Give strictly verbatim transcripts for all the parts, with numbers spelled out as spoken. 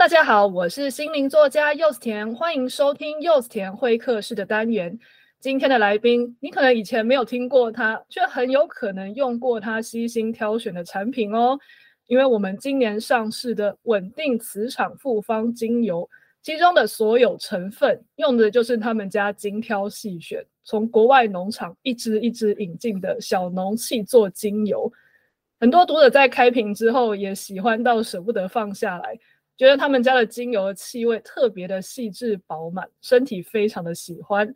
大家好，我是心灵作家柚子甜，欢迎收听柚子甜会客室的单元。今天的来宾，你可能以前没有听过他，却很有可能用过他悉心挑选的产品哦。因为我们今年上市的稳定磁场复方精油，其中的所有成分用的就是他们家精挑细选，从国外农场一支一支引进的小农气作精油。很多读者在开瓶之后也喜欢到舍不得放下来，觉得他们家的精油的气味特别的细致饱满，身体非常的喜欢。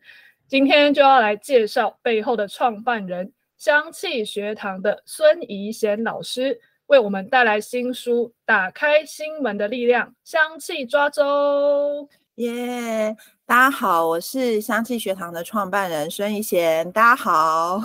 今天就要来介绍背后的创办人香气学堂的孙怡贤老师，为我们带来新书《打开心门的力量：香气抓周》。耶，大家好，我是香气学堂的创办人孙怡贤，大家好。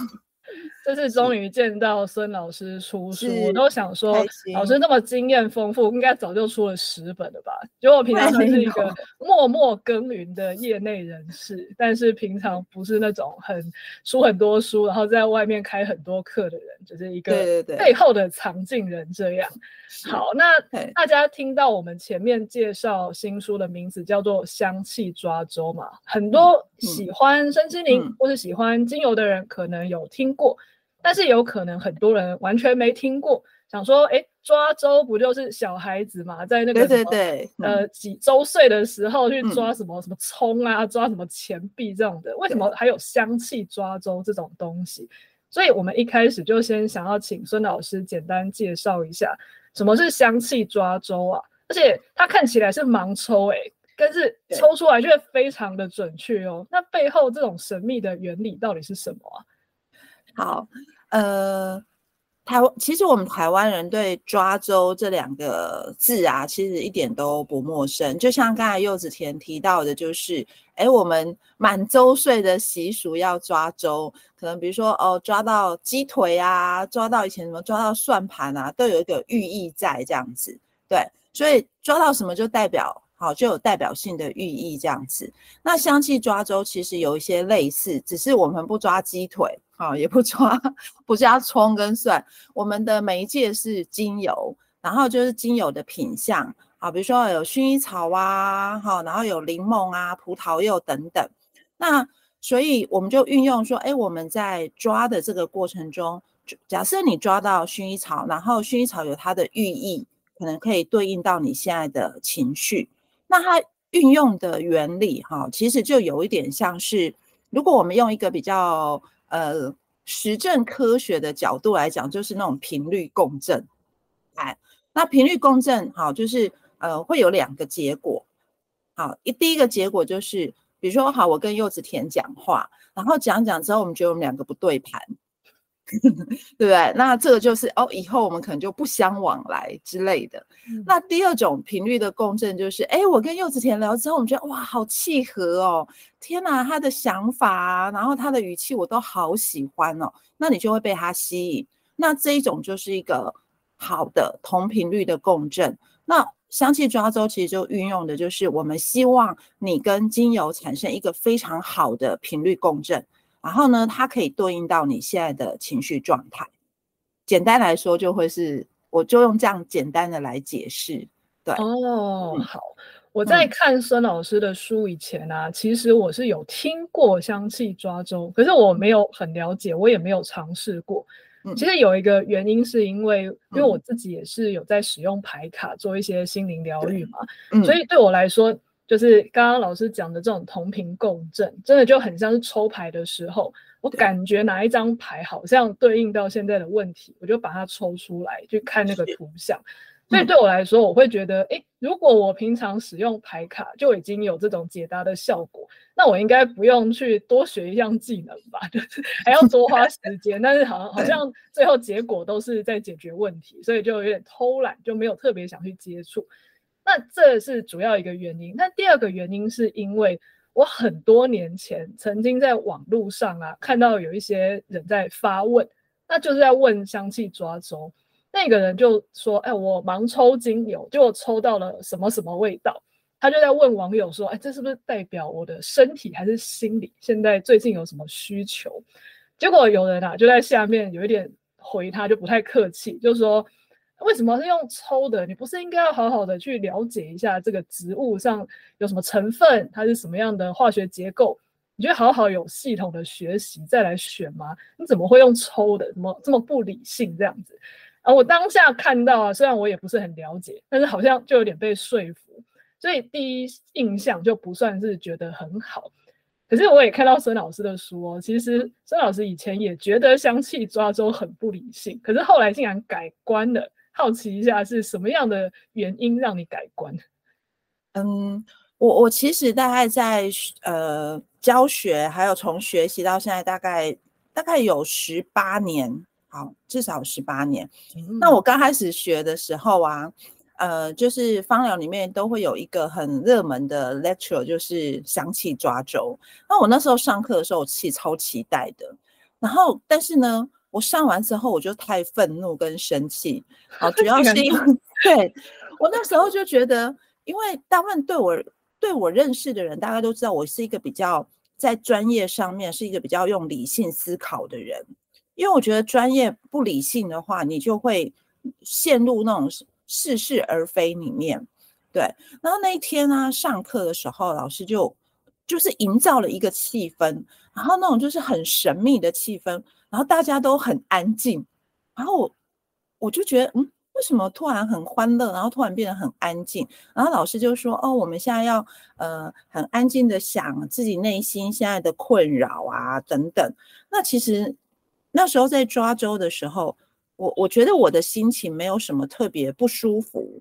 这次终于见到孙老师出书，我都想说老师那么经验丰富，应该早就出了十本了吧。结果平常是一个默默耕耘的业内人士，但是平常不是那种很出很多书然后在外面开很多课的人，就是一个背后的藏镜人这样。对对对，好，那大家听到我们前面介绍新书的名字叫做香气抓周嘛，很多喜欢身心灵、嗯、或是喜欢精油的人可能有听过，但是有可能很多人完全没听过，想说哎，抓周不就是小孩子嘛，在那个对对对、嗯、呃几周岁的时候去抓什么、嗯、什么葱啊，抓什么钱币这种的，为什么还有香气抓周这种东西？所以我们一开始就先想要请孙老师简单介绍一下什么是香气抓周啊，而且它看起来是盲抽哎、欸，但是抽出来却非常的准确哦。那背后这种神秘的原理到底是什么啊？好，呃，台湾其实我们台湾人对抓周这两个字啊，其实一点都不陌生。就像刚才柚子甜提到的，就是，哎，我们满周岁的习俗要抓周，可能比如说哦，抓到鸡腿啊，抓到以前什么抓到算盘啊，都有一个寓意在这样子。对，所以抓到什么就代表。好，就有代表性的寓意这样子。那香气抓周其实有一些类似，只是我们不抓鸡腿，好、哦，也不抓不加葱跟蒜，我们的媒介是精油，然后就是精油的品项，好，比如说有薰衣草啊，好，然后有柠檬啊、葡萄柚等等。那所以我们就运用说，哎、欸，我们在抓的这个过程中，假设你抓到薰衣草，然后薰衣草有它的寓意，可能可以对应到你现在的情绪。那它运用的原理、哦、其实就有一点像是，如果我们用一个比较呃实证科学的角度来讲，就是那种频率共振。哎，那频率共振、哦、就是呃会有两个结果。好，第一个结果就是，比如说好，我跟柚子甜讲话，然后讲讲之后，我们觉得我们两个不对盘，对不对？那这个就是哦，以后我们可能就不相往来之类的。嗯、那第二种频率的共振就是，哎，我跟柚子甜聊之后，我们觉得哇，好契合哦！天哪，他的想法、啊，然后他的语气，我都好喜欢哦。那你就会被他吸引。那这一种就是一个好的同频率的共振。那香气抓周其实就运用的就是，我们希望你跟精油产生一个非常好的频率共振。然后呢，它可以对应到你现在的情绪状态。简单来说，就会是，我就用这样简单的来解释。对哦，好。我在看孙老师的书以前啊，嗯、其实我是有听过香气抓周，可是我没有很了解，我也没有尝试过。嗯、其实有一个原因是因为，因为我自己也是有在使用牌卡做一些心灵疗愈嘛，嗯、所以对我来说。就是刚刚老师讲的这种同频共振，真的就很像是抽牌的时候，我感觉哪一张牌好像对应到现在的问题，我就把它抽出来去看那个图像。所以对我来说，我会觉得，哎，如果我平常使用牌卡就已经有这种解答的效果，那我应该不用去多学一项技能吧？就是还要多花时间，但是好像好像最后结果都是在解决问题，所以就有点偷懒，就没有特别想去接触。那这是主要一个原因。那第二个原因是因为我很多年前曾经在网络上啊看到有一些人在发问，那就是在问香气抓周，那个人就说：“哎，我盲抽精油，结果抽到了什么什么味道。”他就在问网友说：“哎，这是不是代表我的身体还是心理？现在最近有什么需求？”结果有人啊就在下面有一点回他，就不太客气，就说。为什么是用抽的？你不是应该要好好的去了解一下这个植物上有什么成分，它是什么样的化学结构？你觉得好好有系统的学习再来选吗？你怎么会用抽的？怎么这么不理性这样子？啊，我当下看到啊，虽然我也不是很了解，但是好像就有点被说服，所以第一印象就不算是觉得很好。可是我也看到孙老师的书哦，其实孙老师以前也觉得香气抓周很不理性，可是后来竟然改观了。好奇一下是什么样的原因让你改观？嗯，我我其实大概在呃教学，还有从学习到现在，大概大概有十八年，好，至少十八年。嗯、那我刚开始学的时候啊，呃，就是芳疗里面都会有一个很热门的 lecture， 就是香气抓周。那我那时候上课的时候，我其实超期待的。然后，但是呢。我上完之后我就太愤怒跟生气，好，主要是因为对我那时候就觉得，因为大部分对我对我认识的人大概都知道我是一个比较在专业上面是一个比较用理性思考的人，因为我觉得专业不理性的话，你就会陷入那种似是而非里面。对，然后那一天呢、啊，上课的时候老师就就是营造了一个气氛，然后那种就是很神秘的气氛。然后大家都很安静，然后我我就觉得，嗯，为什么突然很欢乐，然后突然变得很安静？然后老师就说，哦，我们现在要呃很安静的想自己内心现在的困扰啊等等。那其实那时候在抓周的时候，我我觉得我的心情没有什么特别不舒服，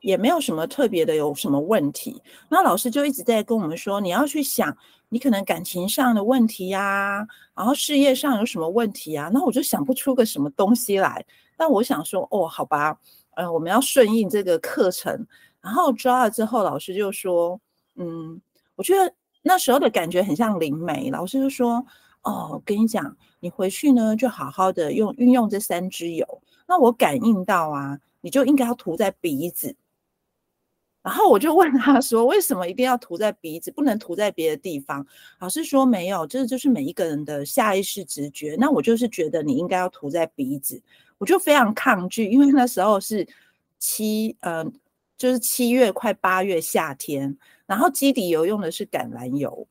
也没有什么特别的有什么问题。那老师就一直在跟我们说，你要去想。你可能感情上的问题啊，然后事业上有什么问题啊，那我就想不出个什么东西来。但我想说，哦，好吧，呃，我们要顺应这个课程。然后抓了之后，老师就说，嗯，我觉得那时候的感觉很像灵媒。老师就说，哦，我跟你讲，你回去呢就好好的用运用这三支油。那我感应到啊，你就应该要涂在鼻子。然后我就问他说，为什么一定要涂在鼻子，不能涂在别的地方？老师说没有，这就是每一个人的下意识直觉。那我就是觉得你应该要涂在鼻子，我就非常抗拒，因为那时候是七呃，就是七月快八月夏天，然后基底油用的是橄榄油，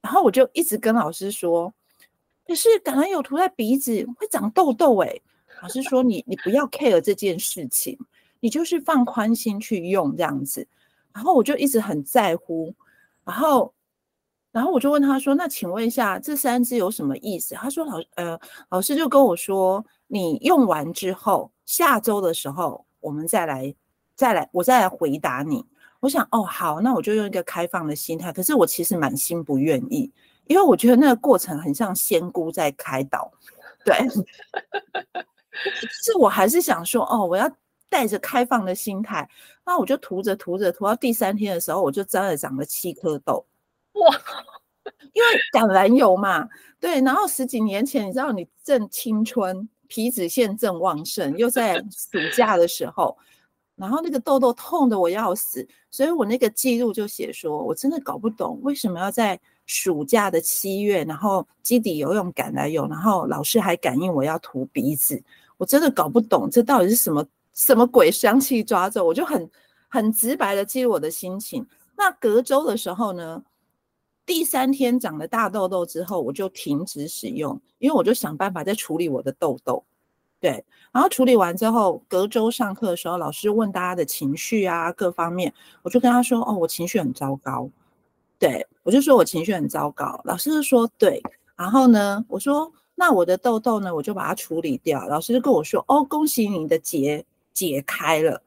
然后我就一直跟老师说，可是橄榄油涂在鼻子会长痘痘哎、欸。老师说你你不要 care 这件事情。你就是放宽心去用这样子，然后我就一直很在乎，然后，然后我就问他说：“那请问一下，这三支有什么意思？”他说：“老呃，老师就跟我说，你用完之后，下周的时候我们再来，再来，我再来回答你。”我想，哦，好，那我就用一个开放的心态。可是我其实满心不愿意，因为我觉得那个过程很像仙姑在开导，对，是我还是想说，哦，我要。带着开放的心态，那我就涂着涂着涂到第三天的时候，我就真的长了七颗痘，哇！因为橄榄油嘛，对。然后十几年前，你知道你正青春，皮脂腺正旺盛，又在暑假的时候，然后那个痘痘痛得我要死，所以我那个记录就写说，我真的搞不懂为什么要在暑假的七月，然后基底油用橄榄油，然后老师还感应我要涂鼻子，我真的搞不懂这到底是什么。什么鬼香气抓周，我就很很直白的记录我的心情。那隔周的时候呢，第三天长了大痘痘之后，我就停止使用，因为我就想办法在处理我的痘痘。对，然后处理完之后，隔周上课的时候，老师问大家的情绪啊各方面，我就跟他说，哦，我情绪很糟糕。对，我就说我情绪很糟糕，老师就说对，然后呢，我说那我的痘痘呢，我就把它处理掉。老师就跟我说，哦，恭喜你的结。解开了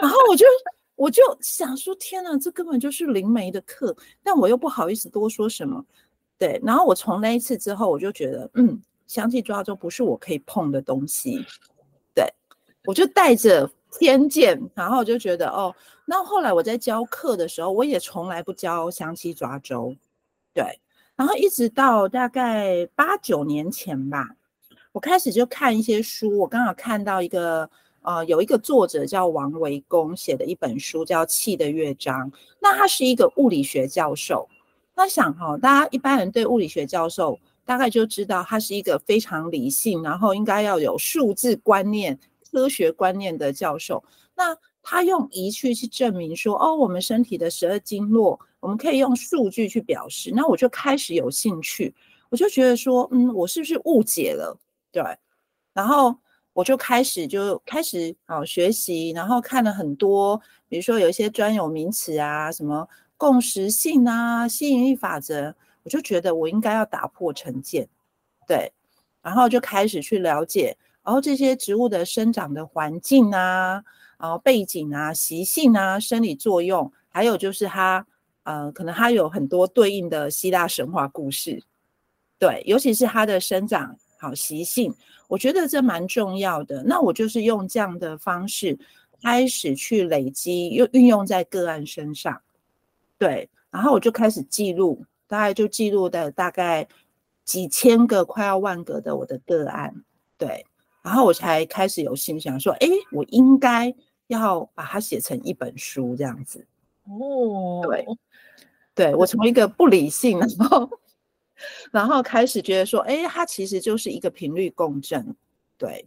然后我就我就想说天哪，这根本就是灵媒的课，但我又不好意思多说什么。对，然后我从那一次之后我就觉得，嗯，香气抓周不是我可以碰的东西。对，我就带着偏见，然后就觉得，哦，那后来我在教课的时候我也从来不教香气抓周。对，然后一直到大概八九年前吧，我开始就看一些书，我刚好看到一个，呃，有一个作者叫王维公写的一本书叫《气的乐章》，那他是一个物理学教授。那想哈、哦，大家一般人对物理学教授大概就知道他是一个非常理性，然后应该要有数字观念、科学观念的教授。那他用仪器去证明说，哦，我们身体的十二经络，我们可以用数据去表示。那我就开始有兴趣，我就觉得说，嗯，我是不是误解了？对，然后我就开始就开始啊、哦、学习，然后看了很多，比如说有一些专有名词啊，什么共识性啊、吸引力法则，我就觉得我应该要打破成见，对，然后就开始去了解，然后这些植物的生长的环境啊，然后背景啊、习性啊、生理作用，还有就是它呃，可能它有很多对应的希腊神话故事，对，尤其是它的生长。好习性，我觉得这蛮重要的。那我就是用这样的方式开始去累积，又运用在个案身上，对。然后我就开始记录，大概就记录的大概几千个，快要万个的我的个案，对。然后我才开始有心想说，哎，我应该要把它写成一本书这样子。哦，对，对我从一个不理性，然后。然后开始觉得说，哎，它其实就是一个频率共振，对。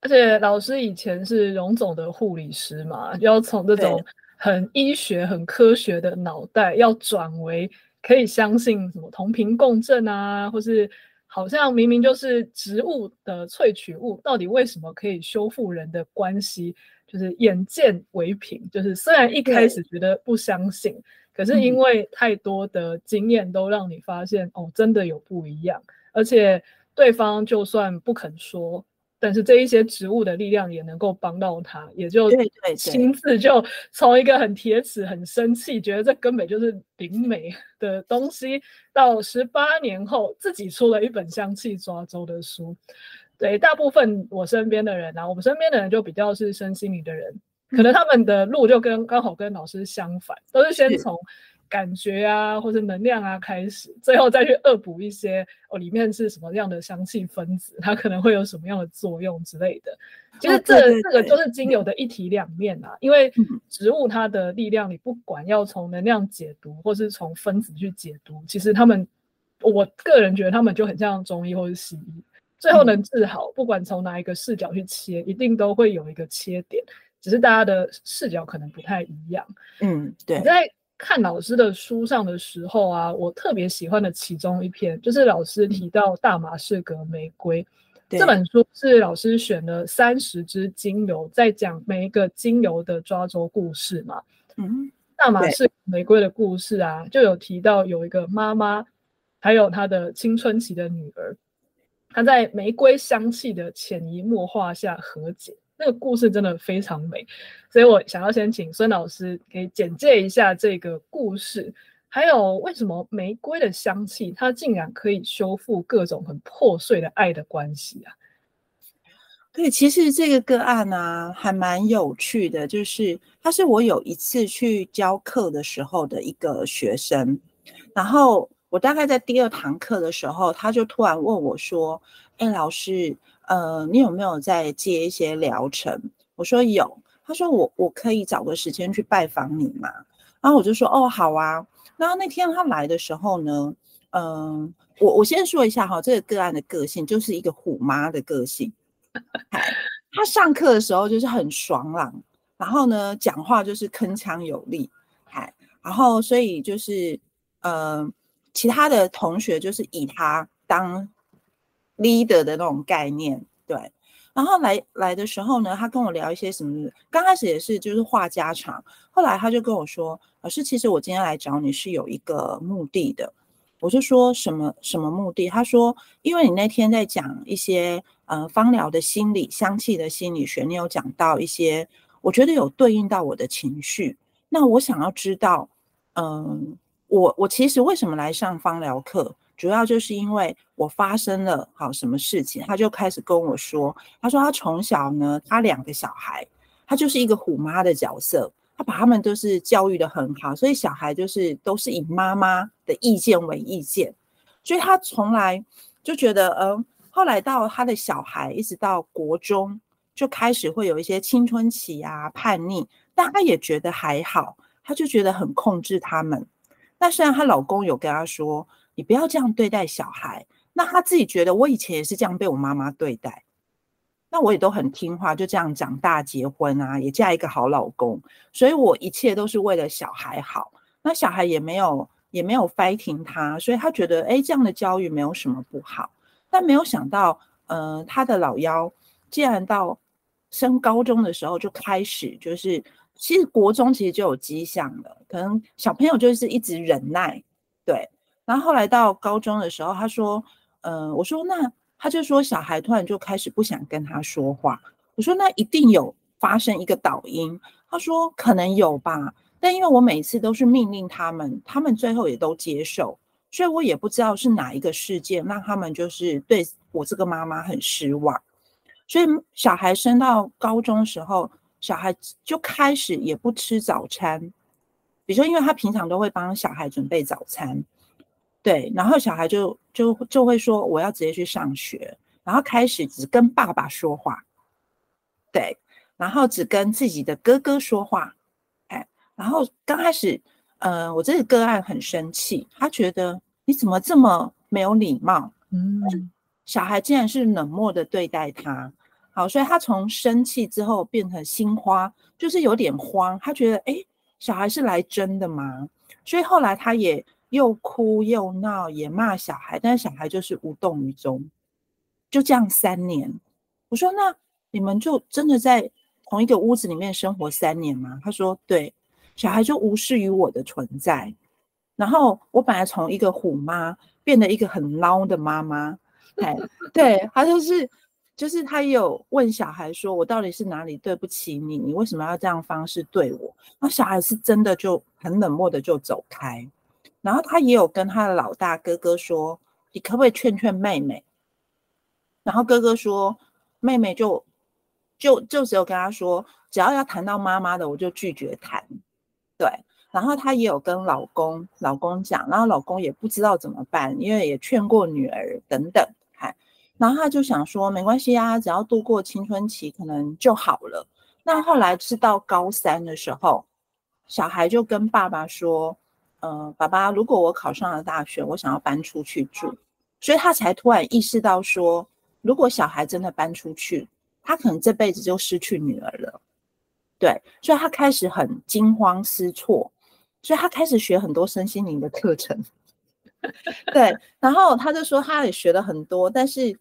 而且老师以前是荣总的护理师嘛，要从这种很医学、很科学的脑袋，要转为可以相信什么同频共振啊，或是好像明明就是植物的萃取物，到底为什么可以修复人的关系？就是眼见为凭，就是虽然一开始觉得不相信。可是因为太多的经验都让你发现、嗯、哦，真的有不一样，而且对方就算不肯说，但是这一些植物的力量也能够帮到他，也就心智就从一个很铁齿、很生气，觉得这根本就是灵媒的东西，到十八年后自己出了一本香气抓周的书。对，大部分我身边的人啊，我们身边的人就比较是身心灵的人。可能他们的路就跟刚好跟老师相反，都是先从感觉啊或是能量啊开始，最后再去恶补一些哦，里面是什么样的香气分子，它可能会有什么样的作用之类的。其实这、哦、对对对这个就是精油的一体两面啊，因为植物它的力量，你不管要从能量解读，或是从分子去解读，其实他们，我个人觉得他们就很像中医或是西医，最后能治好，不管从哪一个视角去切，一定都会有一个切点。只是大家的视角可能不太一样。嗯，对。你在看老师的书上的时候啊，我特别喜欢的其中一篇就是老师提到大马士革玫瑰。这本书是老师选了三十支精油，在讲每一个精油的抓周故事嘛。嗯，大马士革玫瑰的故事啊，就有提到有一个妈妈，还有她的青春期的女儿，她在玫瑰香气的潜移默化下和解。那个故事真的非常美，所以我想要先请孙老师给简介一下这个故事，还有为什么玫瑰的香气它竟然可以修复各种很破碎的爱的关系啊？对，其实这个个案啊还蛮有趣的，就是它是我有一次去教课的时候的一个学生，然后我大概在第二堂课的时候，他就突然问我说，哎，老师呃，你有没有在接一些疗程？我说有。他说我我可以找个时间去拜访你嘛？然后我就说哦，好啊。然后那天他来的时候呢，嗯、呃，我我先说一下哈，这个个案的个性就是一个虎妈的个性。他上课的时候就是很爽朗，然后呢讲话就是铿锵有力，然后所以就是呃，其他的同学就是以他当。leader 的那种概念，对。然后来来的时候呢，他跟我聊一些什么，刚开始也是就是话家常，后来他就跟我说，老师，其实我今天来找你是有一个目的的。我就说什么什么目的？他说，因为你那天在讲一些呃芳疗的心理、香气的心理学，你有讲到一些，我觉得有对应到我的情绪。那我想要知道，嗯、呃，我我其实为什么来上芳疗课？主要就是因为我发生了好什么事情，他就开始跟我说，他说他从小呢，他两个小孩，他就是一个虎妈的角色，他把他们都是教育的很好，所以小孩就是都是以妈妈的意见为意见，所以他从来就觉得，嗯，后来到他的小孩一直到国中，就开始会有一些青春期啊叛逆，但他也觉得还好，他就觉得很控制他们。那虽然她老公有跟他说，你不要这样对待小孩，那他自己觉得我以前也是这样被我妈妈对待，那我也都很听话，就这样长大结婚啊，也嫁一个好老公，所以我一切都是为了小孩好，那小孩也没有也没有 fighting 他，所以他觉得哎，这样的教育没有什么不好。但没有想到呃，他的老幺竟然到升高中的时候就开始，就是其实国中其实就有迹象了，可能小朋友就是一直忍耐，对。然后后来到高中的时候，他说呃，我说那他就说小孩突然就开始不想跟他说话，我说那一定有发生一个导因，他说可能有吧，但因为我每次都是命令他们，他们最后也都接受，所以我也不知道是哪一个事件让他们就是对我这个妈妈很失望。所以小孩升到高中时候，小孩就开始也不吃早餐，比如说因为他平常都会帮小孩准备早餐，对，然后小孩就就就会说我要直接去上学，然后开始只跟爸爸说话，对，然后只跟自己的哥哥说话，哎，然后刚开始，呃，我这个个案很生气，他觉得你怎么这么没有礼貌，嗯，小孩竟然是冷漠的对待他，好，所以他从生气之后变成心慌，就是有点慌，他觉得哎，小孩是来真的吗？所以后来他也又哭又闹也骂小孩，但是小孩就是无动于衷，就这样三年。我说那你们就真的在同一个屋子里面生活三年吗？他说对，小孩就无视于我的存在，然后我本来从一个虎妈变得一个很孬的妈妈哎，对，他就是就是他有问小孩说我到底是哪里对不起你，你为什么要这样方式对我，那小孩是真的就很冷漠的就走开。然后他也有跟他的老大哥哥说你可不可以劝劝妹妹，然后哥哥说妹妹就就就只有跟他说只要要谈到妈妈的我就拒绝谈，对，然后他也有跟老公老公讲，然后老公也不知道怎么办，因为也劝过女儿等等，然后他就想说没关系啊，只要度过青春期可能就好了。那后来是到高三的时候，小孩就跟爸爸说呃，爸爸，如果我考上了大学，我想要搬出去住，所以他才突然意识到说，如果小孩真的搬出去，他可能这辈子就失去女儿了，对，所以他开始很惊慌失措，所以他开始学很多身心灵的课程，对，然后他就说他也学了很多，但是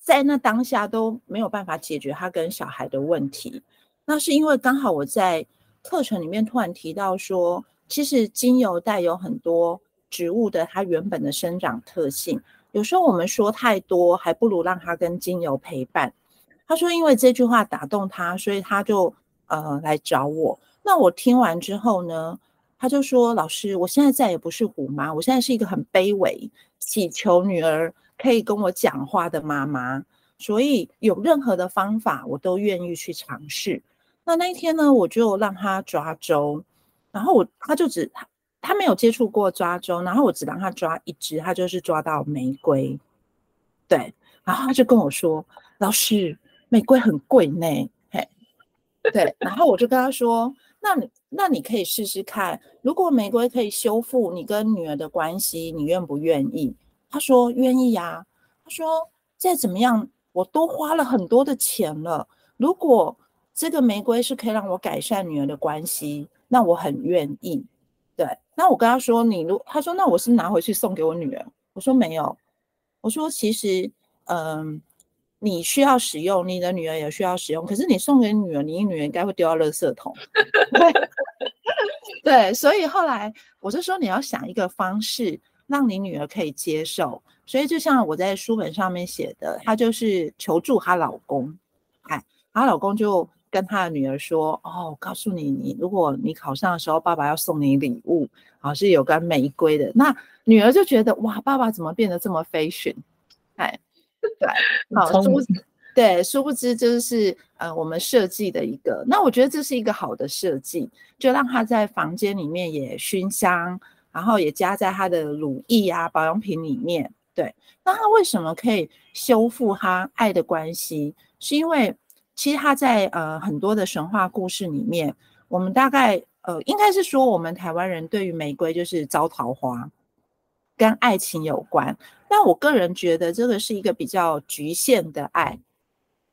在那当下都没有办法解决他跟小孩的问题。那是因为刚好我在课程里面突然提到说，其实精油带有很多植物的它原本的生长特性，有时候我们说太多还不如让它跟精油陪伴。他说因为这句话打动他，所以他就呃来找我。那我听完之后呢，他就说老师，我现在再也不是虎妈，我现在是一个很卑微祈求女儿可以跟我讲话的妈妈，所以有任何的方法我都愿意去尝试。那那一天呢，我就让他抓周，然后我他就只他没有接触过抓周，然后我只让他抓一只，他就是抓到玫瑰，对，然后他就跟我说老师玫瑰很贵呢，嘿，对，然后我就跟他说那你那你可以试试看，如果玫瑰可以修复你跟女儿的关系，你愿不愿意？他说愿意啊，他说再怎么样我都花了很多的钱了，如果这个玫瑰是可以让我改善女儿的关系，那我很愿意，对。那我跟他说，你如他说那我是拿回去送给我女儿，我说没有，我说其实嗯，你需要使用，你的女儿也需要使用，可是你送给女儿，你女儿应该会丢到垃圾桶对, 对，所以后来我就说你要想一个方式让你女儿可以接受，所以就像我在书本上面写的，她就是求助她老公，哎，她老公就跟他的女儿说哦，我告诉你，你如果你考上的时候，爸爸要送你礼物，啊，是有关玫瑰的。那女儿就觉得哇，爸爸怎么变得这么 fashion？ 哎，对，好，殊不知，对，殊不知就是呃，我们设计的一个，那我觉得这是一个好的设计，就让他在房间里面也熏香，然后也加在他的乳液啊、保养品里面。对，那他为什么可以修复他爱的关系？是因为其实他在呃很多的神话故事里面，我们大概呃应该是说我们台湾人对于玫瑰就是招桃花，跟爱情有关。那我个人觉得这个是一个比较局限的爱，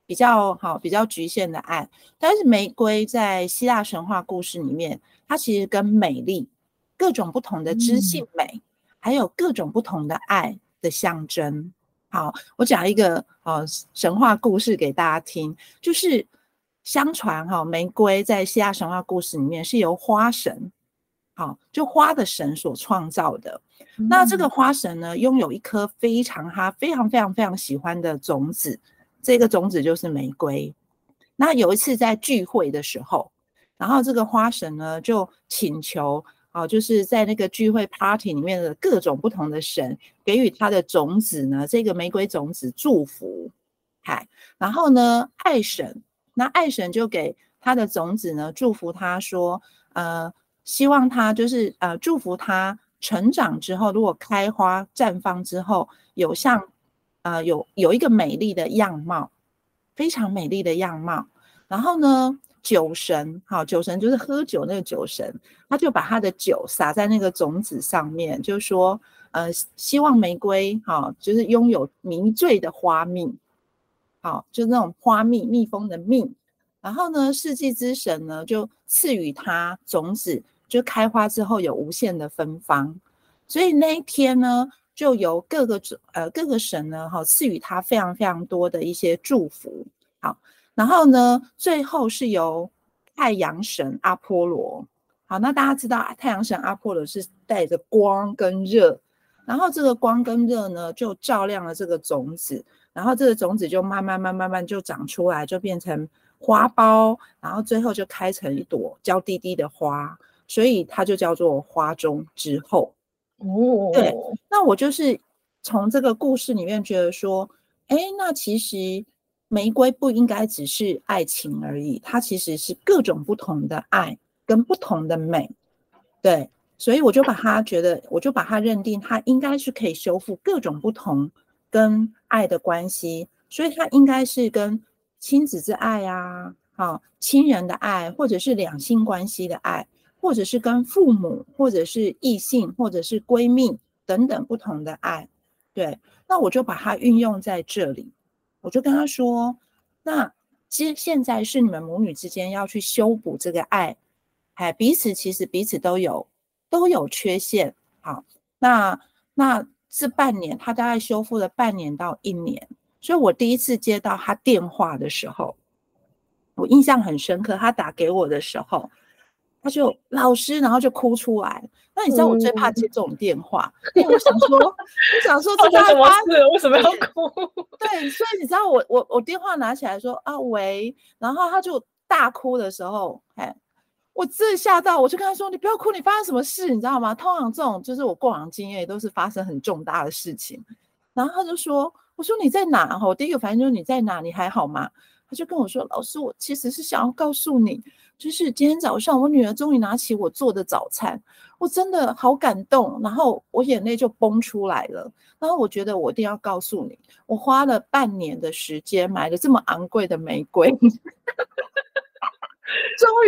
比较好，比较局限的爱。但是玫瑰在希腊神话故事里面，它其实跟美丽，各种不同的知性美、嗯、还有各种不同的爱的象征。好，我讲一个、哦、神话故事给大家听，就是相传、哦、玫瑰在希腊神话故事里面是由花神、哦、就花的神所创造的、嗯、那这个花神呢，拥有一颗非常他非常非常非常喜欢的种子，这个种子就是玫瑰。那有一次在聚会的时候，然后这个花神呢就请求哦、就是在那个聚会 party 里面的各种不同的神给予他的种子呢，这个玫瑰种子祝福。然后呢爱神，那爱神就给他的种子呢祝福他说、呃、希望他就是、呃、祝福他成长之后，如果开花绽放之后有像、呃、有, 有一个美丽的样貌，非常美丽的样貌。然后呢酒神，好，酒神就是喝酒那个酒神，他就把他的酒洒在那个种子上面，就说呃，希望玫瑰好，就是拥有迷醉的花蜜，好，就那种花蜜，蜜蜂的蜜。然后呢世纪之神呢就赐予他种子，就开花之后有无限的芬芳。所以那一天呢就由各个呃各个神呢好赐予他非常非常多的一些祝福。好，然后呢最后是由太阳神阿波罗。好，那大家知道太阳神阿波罗是带着光跟热，然后这个光跟热呢就照亮了这个种子，然后这个种子就慢慢慢慢慢就长出来，就变成花苞，然后最后就开成一朵娇滴滴的花，所以它就叫做花中之后。哦，对，那我就是从这个故事里面觉得说，哎，那其实玫瑰不应该只是爱情而已，它其实是各种不同的爱跟不同的美。对，所以我就把它觉得我就把它认定它应该是可以修复各种不同跟爱的关系，所以它应该是跟亲子之爱啊、哦、亲人的爱，或者是两性关系的爱，或者是跟父母，或者是异性，或者是闺蜜等等不同的爱。对，那我就把它运用在这里，我就跟他说，那现在是你们母女之间要去修补这个爱，哎，彼此其实彼此都有都有缺陷。好，那那这半年他大概修复了半年到一年，所以我第一次接到他电话的时候，我印象很深刻，他打给我的时候，他就老师，然后就哭出来。那你知道我最怕接这种电话，嗯、因为我想说，我想说这什么事？为什么要哭？对，所以你知道我我我电话拿起来说啊喂，然后他就大哭的时候，哎，我真吓到，我就跟他说你不要哭，你发生什么事？你知道吗？通常这种就是我过往经验都是发生很重大的事情。然后他就说，我说你在哪？我第一个反应就是你在哪？你还好吗？他就跟我说，老师，我其实是想要告诉你，就是今天早上我女儿终于拿起我做的早餐，我真的好感动，然后我眼泪就崩出来了，然后我觉得我一定要告诉你，我花了半年的时间买了这么昂贵的玫瑰终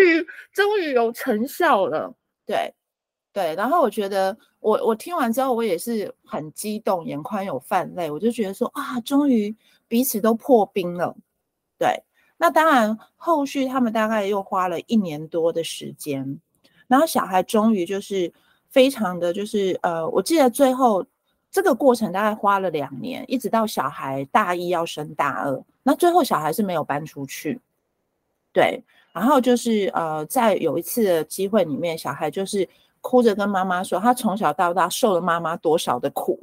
于终于有成效了。对对，然后我觉得我我听完之后我也是很激动，眼眶有泛泪，我就觉得说啊，终于彼此都破冰了。对，那当然后续他们大概又花了一年多的时间，然后小孩终于就是非常的就是呃，我记得最后这个过程大概花了两年，一直到小孩大一要升大二，那最后小孩是没有搬出去。对，然后就是呃，在有一次的机会里面，小孩就是哭着跟妈妈说，他从小到大受了妈妈多少的苦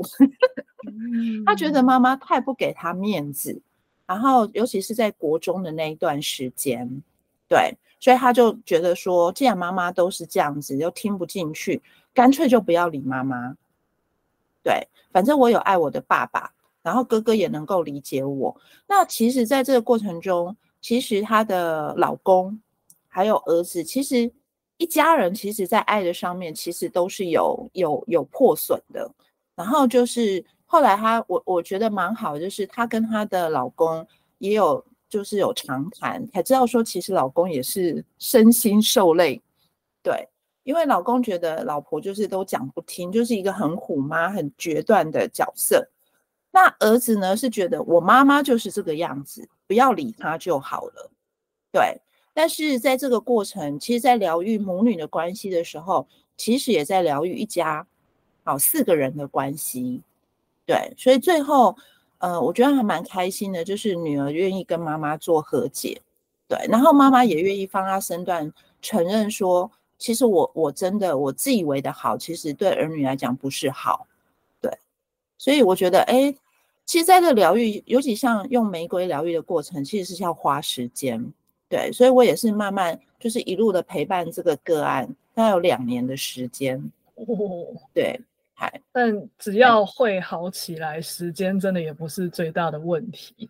他觉得妈妈太不给他面子，然后尤其是在国中的那一段时间。对，所以他就觉得说，既然妈妈都是这样子又听不进去，干脆就不要理妈妈。对，反正我有爱我的爸爸，然后哥哥也能够理解我。那其实在这个过程中，其实他的老公还有儿子，其实一家人其实在爱的上面其实都是有有有破损的。然后就是后来他我我觉得蛮好，就是他跟他的老公也有就是有长谈，才知道说其实老公也是身心受累。对，因为老公觉得老婆就是都讲不听，就是一个很虎妈很决断的角色。那儿子呢是觉得我妈妈就是这个样子，不要理她就好了。对，但是在这个过程，其实在疗愈母女的关系的时候，其实也在疗愈一家好四个人的关系。对，所以最后呃，我觉得还蛮开心的，就是女儿愿意跟妈妈做和解。对，然后妈妈也愿意放下身段，承认说其实我我真的我自以为的好，其实对儿女来讲不是好。对，所以我觉得哎，其实在这疗愈，尤其像用玫瑰疗愈的过程，其实是要花时间。对，所以我也是慢慢就是一路的陪伴这个个案，大概有两年的时间。对，但只要会好起来，时间真的也不是最大的问题。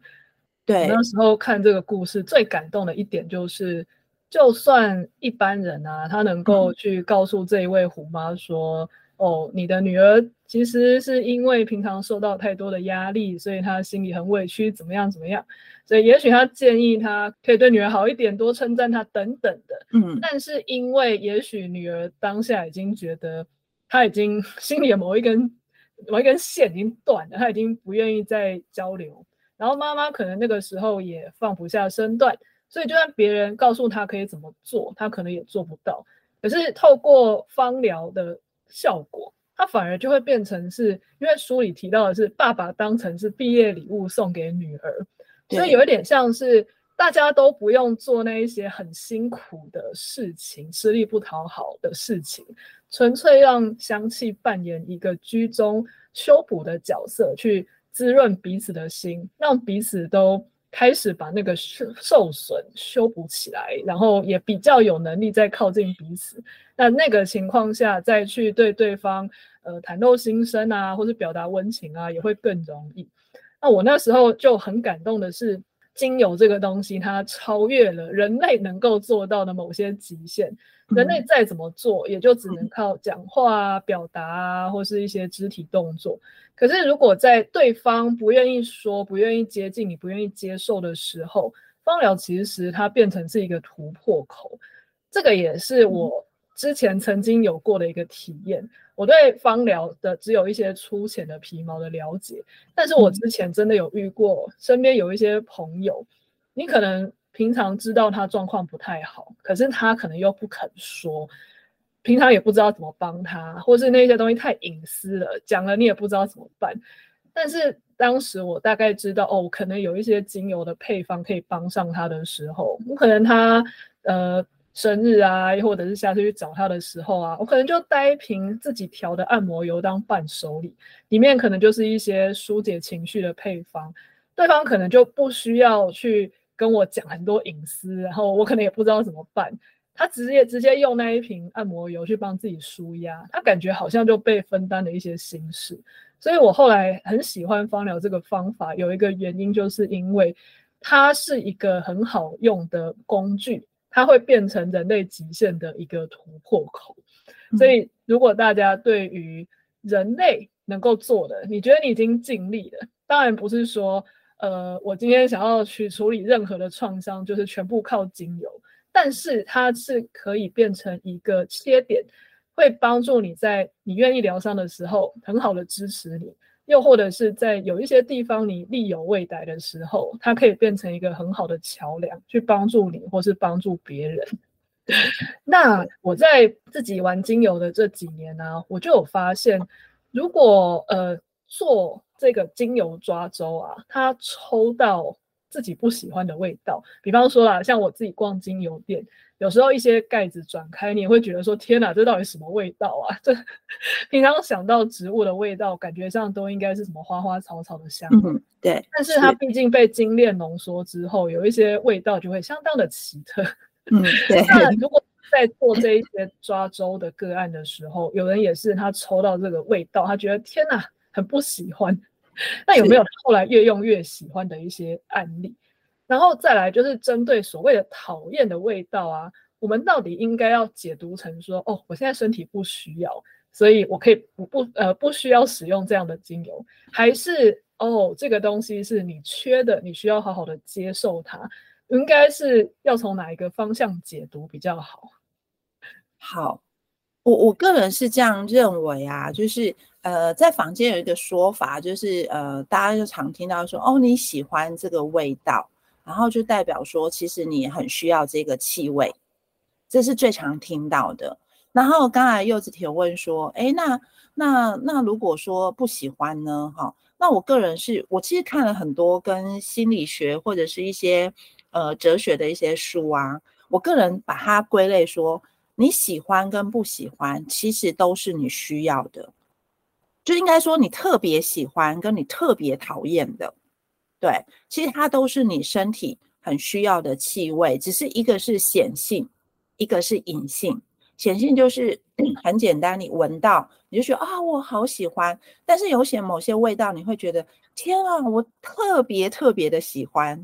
对，那时候看这个故事最感动的一点就是，就算一般人啊，他能够去告诉这一位虎妈说、嗯、哦，你的女儿其实是因为平常受到太多的压力，所以她心里很委屈，怎么样怎么样，所以也许他建议她可以对女儿好一点，多称赞她等等的、嗯、但是因为也许女儿当下已经觉得她已经心里的某一根某一根线已经断了，她已经不愿意再交流，然后妈妈可能那个时候也放不下身段，所以就算别人告诉她可以怎么做，她可能也做不到。可是透过芳疗的效果，她反而就会变成是，因为书里提到的是爸爸当成是毕业礼物送给女儿，所以有一点像是大家都不用做那一些很辛苦的事情，吃力不讨好的事情，纯粹让香气扮演一个居中修补的角色，去滋润彼此的心，让彼此都开始把那个受损修补起来，然后也比较有能力再靠近彼此。那那个情况下再去对对方呃袒露心声啊，或是表达温情啊，也会更容易。那我那时候就很感动的是，精油这个东西它超越了人类能够做到的某些极限，人类再怎么做也就只能靠讲话啊、表达啊，或是一些肢体动作。可是如果在对方不愿意说、不愿意接近你、不愿意接受的时候，芳疗其实它变成是一个突破口。这个也是我之前曾经有过的一个体验。我对芳疗的只有一些粗浅的皮毛的了解，但是我之前真的有遇过身边有一些朋友，你可能平常知道他状况不太好，可是他可能又不肯说，平常也不知道怎么帮他，或是那些东西太隐私了，讲了你也不知道怎么办。但是当时我大概知道，哦，可能有一些精油的配方可以帮上他的时候，可能他呃生日啊，或者是下次去找他的时候啊，我可能就带一瓶自己调的按摩油当伴手礼，里面可能就是一些疏解情绪的配方，对方可能就不需要去跟我讲很多隐私，然后我可能也不知道怎么办，他直接直接用那一瓶按摩油去帮自己舒压，他感觉好像就被分担了一些心事。所以我后来很喜欢芳疗这个方法，有一个原因就是因为它是一个很好用的工具，它会变成人类极限的一个突破口。所以如果大家对于人类能够做的，你觉得你已经尽力了，当然不是说呃，我今天想要去处理任何的创伤就是全部靠精油，但是它是可以变成一个切点，会帮助你在你愿意疗伤的时候很好的支持你，又或者是在有一些地方你力有未逮的时候，它可以变成一个很好的桥梁，去帮助你或是帮助别人。那我在自己玩精油的这几年呢、啊，我就有发现，如果呃做这个精油抓周啊，它抽到自己不喜欢的味道，比方说啦，像我自己逛精油店，有时候一些盖子转开，你也会觉得说天哪，这到底什么味道啊，这平常想到植物的味道感觉上都应该是什么花花草草的香味、嗯、对，但是它毕竟被精炼浓缩之后，有一些味道就会相当的奇特、嗯、对。那如果在做这一些抓周的个案的时候，有人也是他抽到这个味道，他觉得天哪，很不喜欢，那有没有后来越用越喜欢的一些案例？然后再来就是针对所谓的讨厌的味道啊，我们到底应该要解读成说，哦，我现在身体不需要，所以我可以 不, 不,、呃、不需要使用这样的精油，还是哦，这个东西是你缺的，你需要好好的接受它，应该是要从哪一个方向解读比较好？好，我我个人是这样认为啊，就是呃，在坊间有一个说法，就是呃，大家就常听到说，哦，你喜欢这个味道，然后就代表说，其实你很需要这个气味，这是最常听到的。然后刚才柚子铁问说，哎，那那那如果说不喜欢呢？哈，那我个人是我其实看了很多跟心理学或者是一些呃哲学的一些书啊，我个人把它归类说。你喜欢跟不喜欢其实都是你需要的，就应该说你特别喜欢跟你特别讨厌的，对，其实它都是你身体很需要的气味，只是一个是显性，一个是隐性。显性就是很简单，你闻到你就觉得啊、哦、我好喜欢，但是有些某些味道你会觉得天啊我特别特别的喜欢，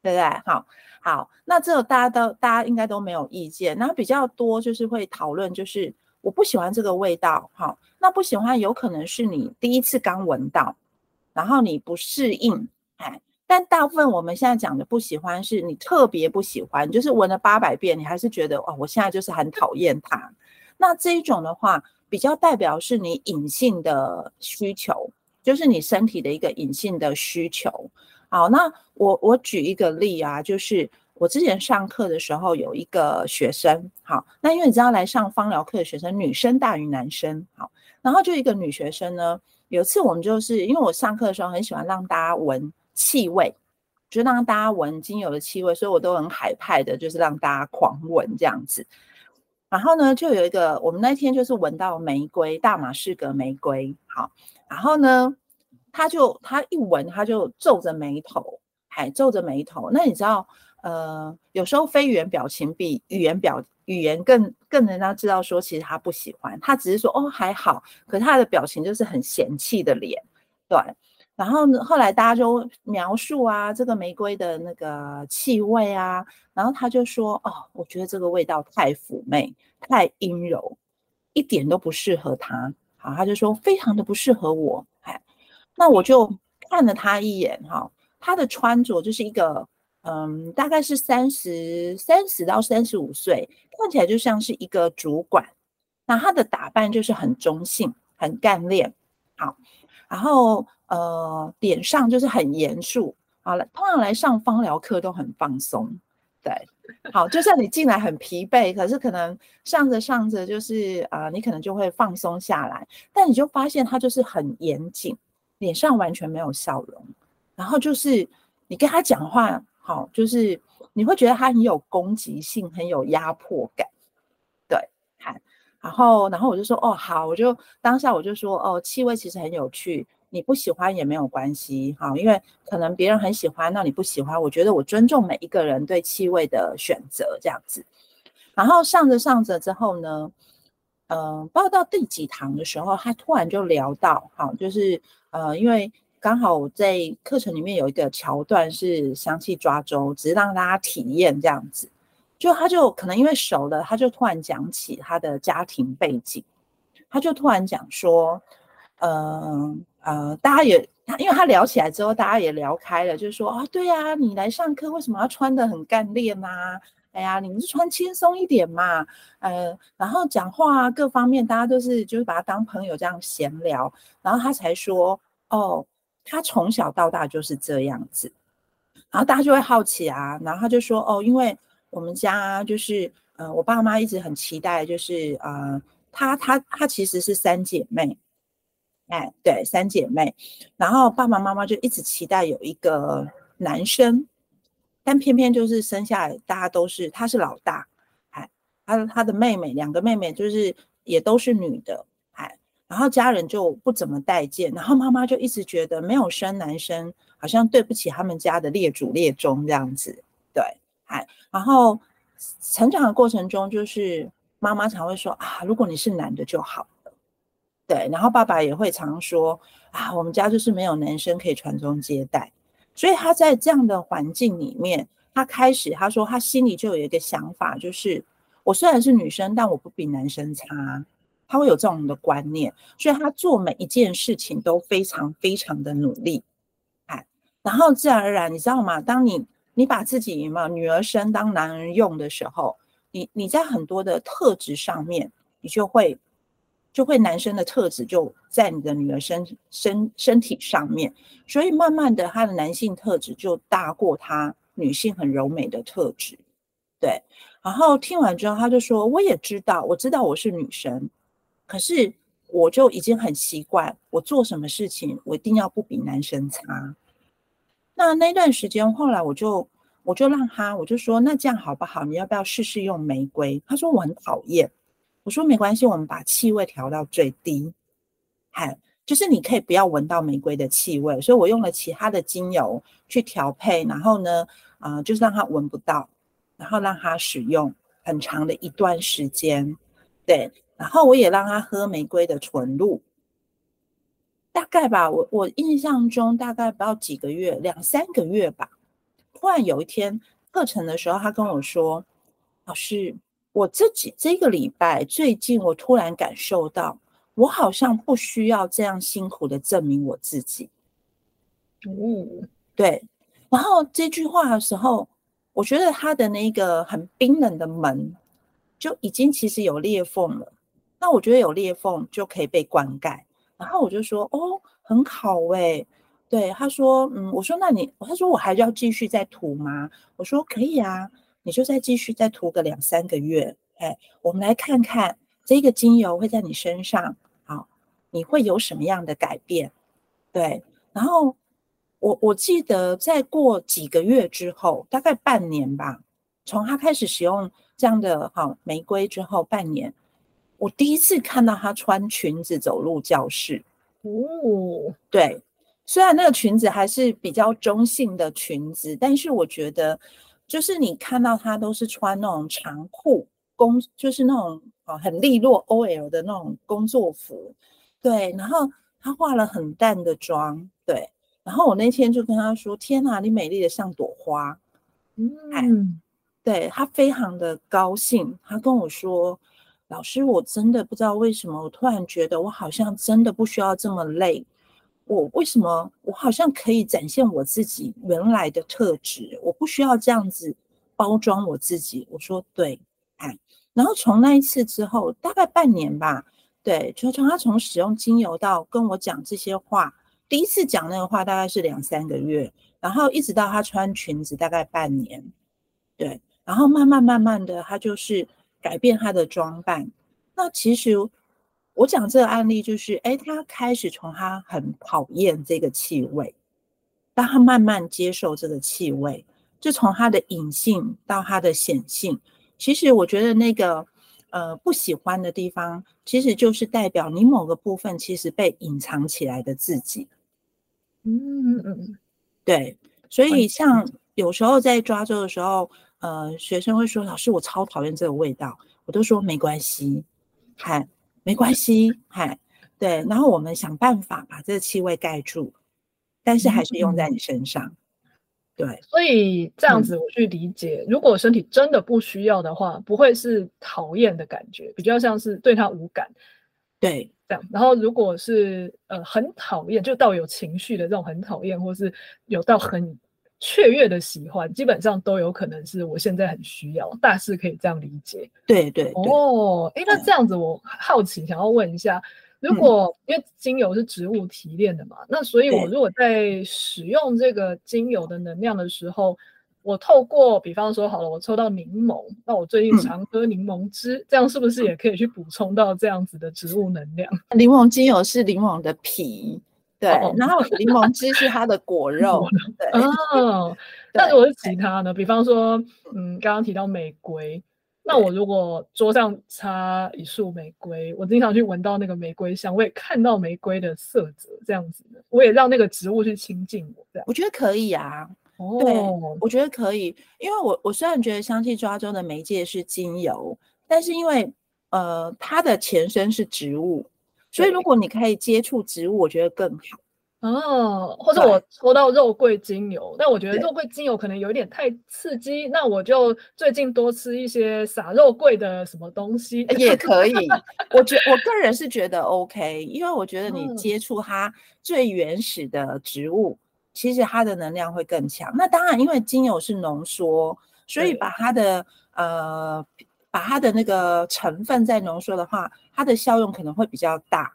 对不对？好好，那这个大家都大家应该都没有意见。那比较多就是会讨论，就是我不喜欢这个味道，好，那不喜欢有可能是你第一次刚闻到，然后你不适应，哎，但大部分我们现在讲的不喜欢是你特别不喜欢，就是闻了八百遍，你还是觉得哇，我现在就是很讨厌它。那这一种的话，比较代表是你隐性的需求，就是你身体的一个隐性的需求。好，那我我举一个例啊，就是我之前上课的时候有一个学生，好，那因为你知道来上芳疗课的学生女生大于男生，好，然后就一个女学生呢，有一次我们就是因为我上课的时候很喜欢让大家闻气味，就让大家闻精油的气味，所以我都很海派的，就是让大家狂闻这样子。然后呢，就有一个我们那天就是闻到玫瑰，大马士革玫瑰，好，然后呢。他就他一闻他就皱着眉头，还皱着眉头。那你知道，呃，有时候非语言表情比语言表语言更更能让他知道说，其实他不喜欢。他只是说哦还好，可是他的表情就是很嫌弃的脸，对。然后呢，后来大家就描述啊这个玫瑰的那个气味啊，然后他就说哦，我觉得这个味道太妩媚，太阴柔，一点都不适合他。好，他就说非常的不适合我。那我就看了他一眼哈，他的穿着就是一个，嗯，大概是三十三十到三十五岁，看起来就像是一个主管。那他的打扮就是很中性，很干练，好，然后呃，脸上就是很严肃，好了，通常来上芳疗课都很放松，对，好，就算你进来很疲惫，可是可能上着上着就是啊、呃，你可能就会放松下来，但你就发现他就是很严谨。脸上完全没有笑容，然后就是你跟他讲话，好，就是你会觉得他很有攻击性，很有压迫感，对，然后然后我就说哦好，我就当下我就说哦气味其实很有趣，你不喜欢也没有关系，好，因为可能别人很喜欢，那你不喜欢，我觉得我尊重每一个人对气味的选择这样子。然后上着上着之后呢，呃，不知道到第几堂的时候，他突然就聊到，好，就是。呃，因为刚好我在课程里面有一个桥段是香气抓周，只是让大家体验这样子。就他就可能因为熟了，他就突然讲起他的家庭背景，他就突然讲说，呃呃，大家也因为他聊起来之后，大家也聊开了，就是说啊，对啊，你来上课为什么要穿得很干练啊？哎呀，你们就穿轻松一点嘛，呃，然后讲话啊，各方面大家都是就是把他当朋友这样闲聊，然后他才说，哦，他从小到大就是这样子，然后大家就会好奇啊，然后他就说，哦，因为我们家就是，呃，我爸妈一直很期待，就是呃，他他他其实是三姐妹，哎，对，三姐妹，然后爸爸妈妈就一直期待有一个男生。但偏偏就是生下来，大家都是他是老大，哎，他他的妹妹两个妹妹就是也都是女的，哎，然后家人就不怎么待见，然后妈妈就一直觉得没有生男生，好像对不起他们家的列祖列宗这样子，对，哎，然后成长的过程中，就是妈妈常会说啊，如果你是男的就好了，对，然后爸爸也会常说啊，我们家就是没有男生可以传宗接代。所以他在这样的环境里面，他开始他说他心里就有一个想法，就是我虽然是女生，但我不比男生差，他会有这种的观念，所以他做每一件事情都非常非常的努力，哎，然后自然而然，你知道吗？当你你把自己有没有女儿身当男人用的时候，你你在很多的特质上面，你就会就会男生的特质就在你的女儿身身身体上面，所以慢慢的她的男性特质就大过她女性很柔美的特质，对。然后听完之后他就说，我也知道，我知道我是女生，可是我就已经很习惯，我做什么事情我一定要不比男生差。那那段时间后来我就我就让他，我就说那这样好不好，你要不要试试用玫瑰？他说我很讨厌。我说没关系，我们把气味调到最低，就是你可以不要闻到玫瑰的气味，所以我用了其他的精油去调配，然后呢、呃、就是让他闻不到，然后让他使用很长的一段时间，对。然后我也让他喝玫瑰的纯露，大概吧，我我印象中大概不到几个月，两三个月吧。突然有一天课程的时候，他跟我说，老师，我自己这个礼拜最近我突然感受到，我好像不需要这样辛苦的证明我自己。嗯，对。然后这句话的时候，我觉得他的那个很冰冷的门就已经其实有裂缝了，那我觉得有裂缝就可以被灌溉。然后我就说哦，很好欸，对。他说嗯，我说那你，他说我还要继续再涂吗？我说可以啊，你就再继续再涂个两三个月，哎，我们来看看这个精油会在你身上，好，你会有什么样的改变，对。然后我我记得再过几个月之后，大概半年吧，从他开始使用这样的好玫瑰之后半年，我第一次看到他穿裙子走入教室。哦，对，虽然那个裙子还是比较中性的裙子，但是我觉得就是你看到他都是穿那种长裤，工就是那种、哦、很利落 O L 的那种工作服，对。然后他化了很淡的妆，对。然后我那天就跟他说，天啊，你美丽的像朵花。嗯，对，他非常的高兴。他跟我说，老师，我真的不知道为什么，我突然觉得我好像真的不需要这么累，我为什么我好像可以展现我自己原来的特质，我不需要这样子包装我自己。我说对。然后从那一次之后大概半年吧，对，就从他从使用精油到跟我讲这些话，第一次讲那个话大概是两三个月，然后一直到他穿裙子大概半年，对。然后慢慢慢慢的他就是改变他的装扮。那其实我讲这个案例就是哎，他开始从他很讨厌这个气味，但他慢慢接受这个气味，就从他的隐性到他的显性。其实我觉得那个呃不喜欢的地方，其实就是代表你某个部分其实被隐藏起来的自己。嗯嗯嗯，对。所以像有时候在抓周的时候，呃，学生会说，老师，我超讨厌这个味道，我都说没关系，嗨，没关系，嗨，对。然后我们想办法把这个气味盖住，但是还是用在你身上。嗯，对，所以这样子我去理解，嗯，如果身体真的不需要的话，不会是讨厌的感觉，比较像是对它无感，对，这样。然后如果是呃很讨厌，就到有情绪的这种很讨厌，或是有到很雀跃的喜欢，基本上都有可能是我现在很需要，大致可以这样理解。对对对。哦，哎，那这样子我好奇，想要问一下。如果因为精油是植物提炼的嘛，嗯，那所以我如果在使用这个精油的能量的时候，我透过比方说好了，我抽到柠檬，那我最近常喝柠檬汁，嗯，这样是不是也可以去补充到这样子的植物能量？柠檬精油是柠檬的皮，对，哦，然后柠檬汁是它的果肉，对。哦，那如果是其他呢？比方说，嗯，刚刚提到玫瑰。那我如果桌上插一束玫瑰，我经常去闻到那个玫瑰香，我也看到玫瑰的色泽，这样子的，我也让那个植物去亲近我，这样我觉得可以啊。哦，对，我觉得可以，因为 我, 我虽然觉得香气抓周的媒介是精油，但是因为呃它的前身是植物，所以如果你可以接触植物，我觉得更好。哦，或者我抽到肉桂精油，那我觉得肉桂精油可能有点太刺激，那我就最近多吃一些撒肉桂的什么东西也可以。我觉我个人是觉得 OK， 因为我觉得你接触它最原始的植物，嗯，其实它的能量会更强。那当然因为精油是浓缩，所以把它的呃把它的那个成分再浓缩的话，它的效用可能会比较大。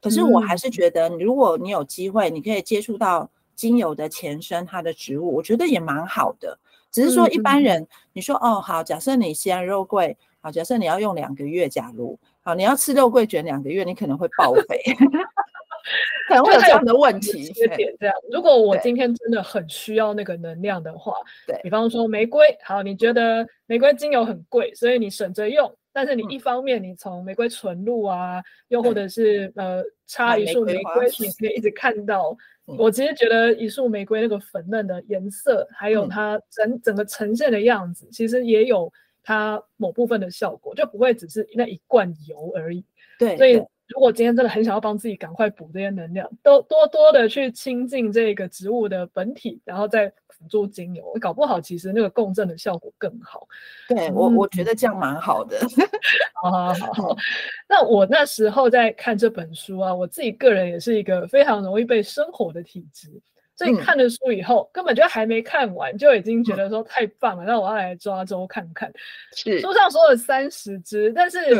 可是我还是觉得，你如果你有机会，你可以接触到精油的前身，它的植物，我觉得也蛮好的。只是说一般人，你说哦好，假设你西洋肉桂，好，假设你要用两个月，假如好你要吃肉桂卷两个月，你可能会报废。可能会有这样的问题，缺点这样。如果我今天真的很需要那个能量的话，对，比方说玫瑰，好，你觉得玫瑰精油很贵，所以你省着用，但是你一方面你从玫瑰纯露啊，嗯、又或者是呃插一束玫瑰，你可以一直看到。嗯、我其实觉得一束玫瑰那个粉嫩的颜色，还有它整、嗯、整个呈现的样子，其实也有它某部分的效果，就不会只是那一罐油而已。对，所以。如果今天真的很想要帮自己赶快补这些能量，都多多的去亲近这个植物的本体，然后再辅助精油，搞不好其实那个共振的效果更好。对，我我觉得这样蛮好的。好好好好。那我那时候在看这本书啊，我自己个人也是一个非常容易被生活的体质，所以看了书以后、嗯、根本就还没看完就已经觉得说太棒了，那、嗯、我要来抓周看看。是书上说了三十支，但是虽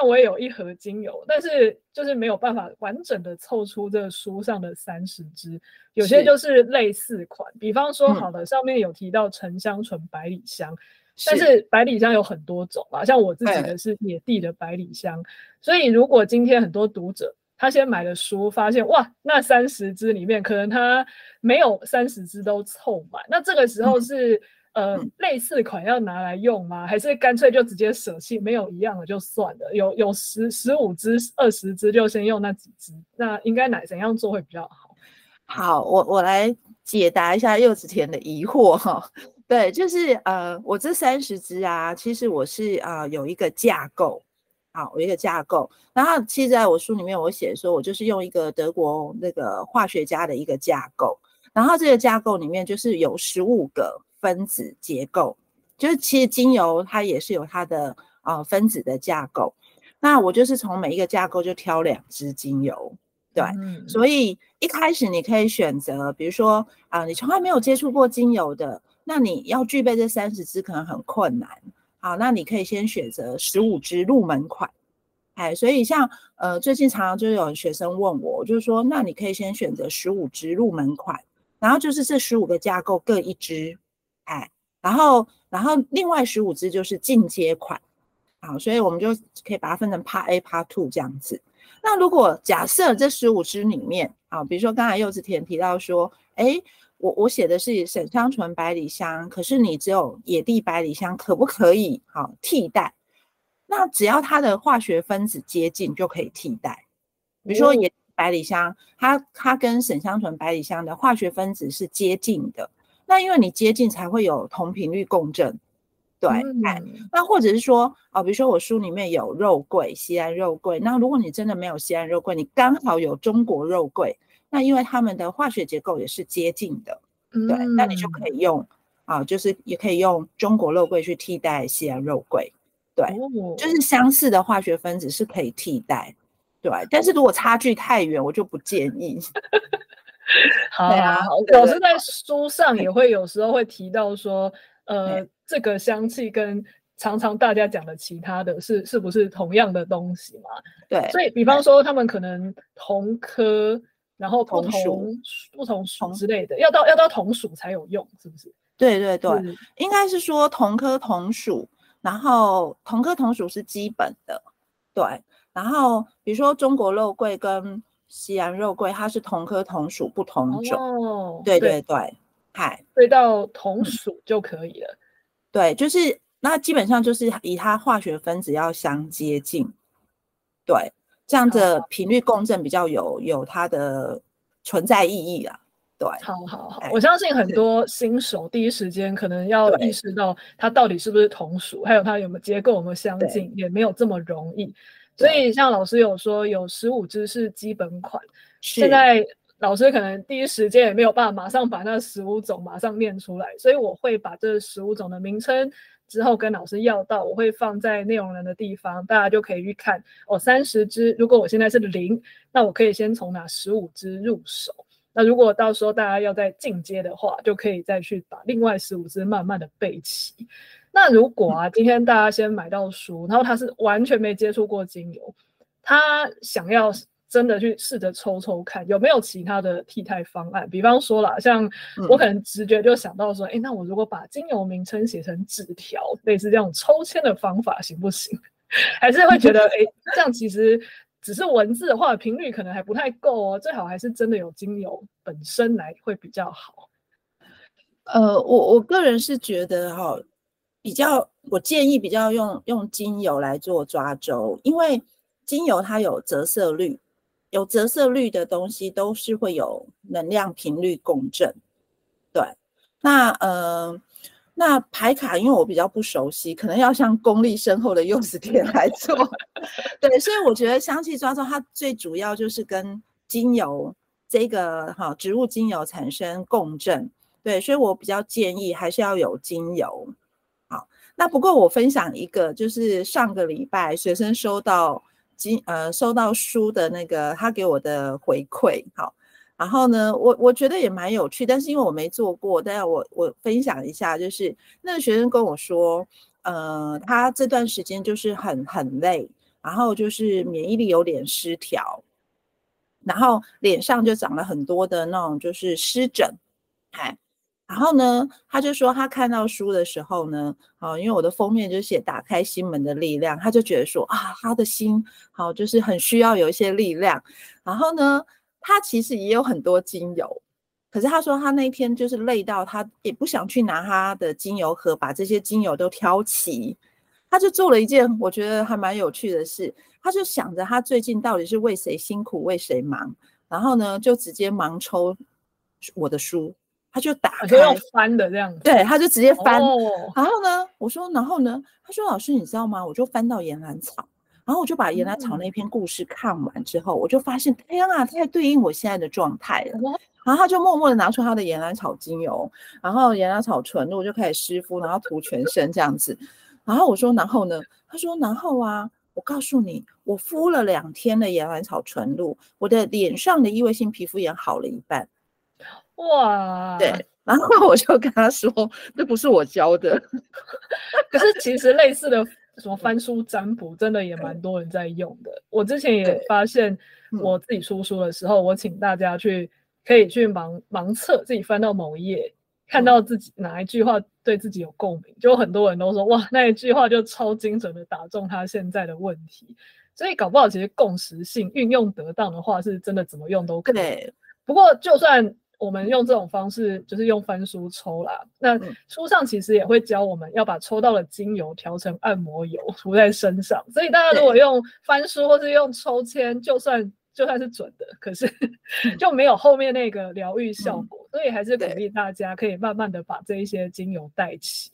然我也有一盒精油，但是就是没有办法完整的凑出这书上的三十支，有些就是类似款，比方说好的、嗯、上面有提到沉香醇、百里香，但是百里香有很多种嘛，像我自己的是野地的百里香、嗯、所以如果今天很多读者他先买了书，发现哇，那三十支里面可能他没有三十支都凑满，那这个时候是、嗯、呃、嗯、类似款要拿来用吗？还是干脆就直接舍弃，没有一样的就算了？有有十十五支、二十支就先用那几支，那应该哪怎样做会比较好？好，我我来解答一下柚子甜的疑惑哈。对，就是呃，我这三十支啊，其实我是啊、呃、有一个架构。好，我一个架构，然后其实在我书里面我写说，我就是用一个德国那个化学家的一个架构，然后这个架构里面就是有十五个分子结构，就是其实精油它也是有它的、呃、分子的架构，那我就是从每一个架构就挑两支精油，对、嗯、所以一开始你可以选择，比如说、呃、你从来没有接触过精油的，那你要具备这三十支可能很困难，好，那你可以先选择十五支入门款，哎，所以像呃最近常常就有学生问我，就是说那你可以先选择十五支入门款，然后就是这十五个架构各一支，哎，然后然后另外十五支就是进阶款，好，所以我们就可以把它分成 Part A、Part two 这样子。那如果假设这十五支里面，好，比如说刚才柚子甜提到说，哎。我, 我写的是沈香醇、百里香，可是你只有野地百里香，可不可以、啊、替代？那只要它的化学分子接近就可以替代。比如说野地百里香，它它跟沈香醇、百里香的化学分子是接近的，那因为你接近才会有同频率共振，对、嗯哎。那或者是说、啊、比如说我书里面有肉桂、西安肉桂，那如果你真的没有西安肉桂，你刚好有中国肉桂。那因为它们的化学结构也是接近的，对，嗯、那你就可以用啊，就是也可以用中国肉桂去替代西洋肉桂，对、哦，就是相似的化学分子是可以替代，对。但是如果差距太远，我就不建议。好啊，老师在书上也会有时候会提到说，呃，这个香气跟。常常大家讲的其他的是是不是同样的东西嘛？对，所以比方说他们可能同科，然后不同属不同属之类的，要到要到同属才有用，是不是？对对对，应该是说同科同属，然后同科同属是基本的，对。然后比如说中国肉桂跟西洋肉桂，它是同科同属不同种，哦、对对对，嗨，所以到同属就可以了。嗯、对，就是。那基本上就是以它化学分子要相接近，对，这样的频率共振比较有有它的存在意义啦。对，好好好，我相信很多新手第一时间可能要意识到它到底是不是同属，还有它有没有结构有没有相近，也没有这么容易。所以像老师有说有十五支是基本款，现在。老师可能第一时间也没有办法马上把那十五种马上念出来，所以我会把这十五种的名称之后跟老师要到，我会放在内容栏的地方，大家就可以去看。哦，三十支，如果我现在是零，那我可以先从哪十五支入手？那如果到时候大家要再进阶的话，就可以再去把另外十五支慢慢的备齐。那如果啊，今天大家先买到书，然后他是完全没接触过精油，他想要真的去试着抽抽看有没有其他的替代方案。比方说啦，像我可能直觉就想到说，哎、嗯，那我如果把精油名称写成纸条，类似这种抽签的方法行不行？还是会觉得，哎，这样其实只是文字的话，频率可能还不太够哦，最好还是真的有精油本身来会比较好。呃，我我个人是觉得哈、哦。比较，我建议比较用用精油来做抓周，因为精油它有折射率，有折射率的东西都是会有能量频率共振。对，那呃，那牌卡因为我比较不熟悉，可能要像功力深厚的柚子甜来做。对，所以我觉得香气抓周它最主要就是跟精油这个哈植物精油产生共振。对，所以我比较建议还是要有精油。那不过我分享一个，就是上个礼拜学生收到呃收到书的那个他给我的回馈，好，然后呢，我我觉得也蛮有趣，但是因为我没做过，但我我分享一下，就是那个学生跟我说，呃，他这段时间就是很很累，然后就是免疫力有点失调，然后脸上就长了很多的那种就是湿疹，哎。然后呢，他就说他看到书的时候呢，啊，因为我的封面就写打开心门的力量，他就觉得说啊，他的心好、啊、就是很需要有一些力量。然后呢，他其实也有很多精油，可是他说他那天就是累到他也不想去拿他的精油盒把这些精油都挑齐，他就做了一件我觉得还蛮有趣的事，他就想着他最近到底是为谁辛苦为谁忙，然后呢就直接盲抽我的书。他就打开，用翻的这样子，对，他就直接翻。哦、然后呢，我说，然后呢，他说老师你知道吗？我就翻到岩兰草，然后我就把岩兰草那篇故事看完之后，嗯、我就发现天啊，太对应我现在的状态了。嗯、然后他就默默的拿出他的岩兰草精油，然后岩兰草纯露就开始湿敷，然后涂全身这样子。然后我说，然后呢？他说，然后啊。我告诉你，我敷了两天的岩兰草纯露，我的脸上的异位性皮肤炎好了一半。哇，对，然后我就跟他说，这不是我教的。可是其实类似的什么翻书占卜，真的也蛮多人在用的。我之前也发现，我自己出书的时候，我请大家去可以去盲盲测，自己翻到某一页，看到自己哪一句话对自己有共鸣，就很多人都说哇，那一句话就超精准的打中他现在的问题。所以搞不好其实共识性运用得当的话，是真的怎么用都可以。不过就算我们用这种方式，就是用翻书抽啦。那书上其实也会教我们要把抽到的精油调成按摩油涂在身上，所以大家如果用翻书或是用抽签，就算就算是准的，可是就没有后面那个疗愈效果，嗯、所以还是鼓励大家可以慢慢的把这一些精油带齐。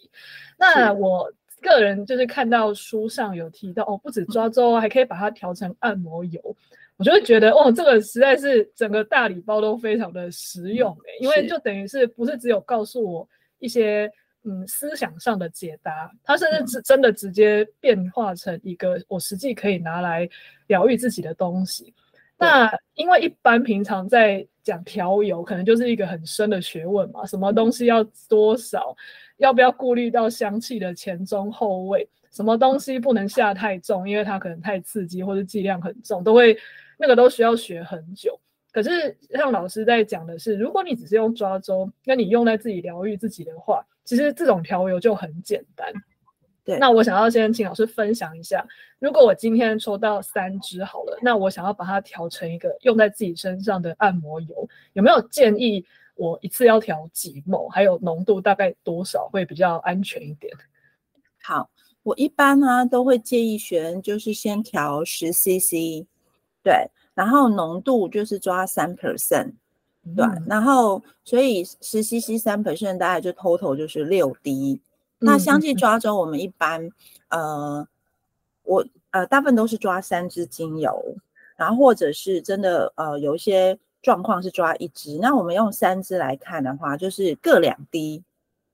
那我个人就是看到书上有提到哦，不止抓周，还可以把它调成按摩油。我就会觉得哦，这个实在是整个大礼包都非常的实用、欸、因为就等于是不是只有告诉我一些嗯思想上的解答，它甚至真的直接变化成一个我实际可以拿来疗愈自己的东西。那因为一般平常在讲调油，可能就是一个很深的学问嘛，什么东西要多少，要不要顾虑到香气的前中后味，什么东西不能下太重，因为它可能太刺激或是剂量很重，都会那个都需要学很久。可是像老师在讲的是，如果你只是用抓周，那你用在自己疗愈自己的话，其实这种调油就很简单。对，那我想要先请老师分享一下，如果我今天抽到三支好了，那我想要把它调成一个用在自己身上的按摩油，有没有建议我一次要调几ml，还有浓度大概多少会比较安全一点？好，我一般呢、啊、都会建议学员就是先调 十 C C， 对，然后浓度就是抓 百分之三， 对、嗯、然后所以 十 C C 百分之三 大概就 total 就是 六滴、嗯、那香气抓周我们一般呃我呃大部分都是抓三支精油，然后或者是真的呃有一些状况是抓一支，那我们用三支来看的话就是各两滴。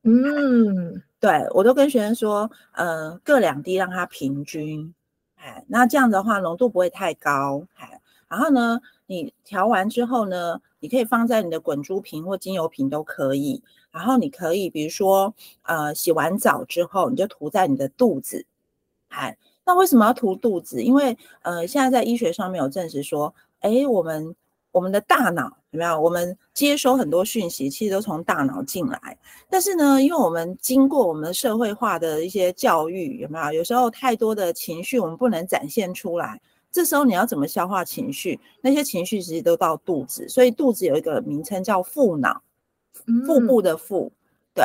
嗯，对，我都跟学生说，呃，各两滴让它平均，哎，那这样的话浓度不会太高，哎，然后呢，你调完之后呢，你可以放在你的滚珠瓶或精油瓶都可以。然后你可以比如说呃洗完澡之后你就涂在你的肚子。哎，那为什么要涂肚子？因为呃现在在医学上面有证实说，哎，我们我们的大脑有没有？我们接收很多讯息，其实都从大脑进来。但是呢，因为我们经过我们社会化的一些教育，有没有？有时候太多的情绪我们不能展现出来。这时候你要怎么消化情绪？那些情绪其实都到肚子，所以肚子有一个名称叫腹脑，腹部的腹。嗯、对。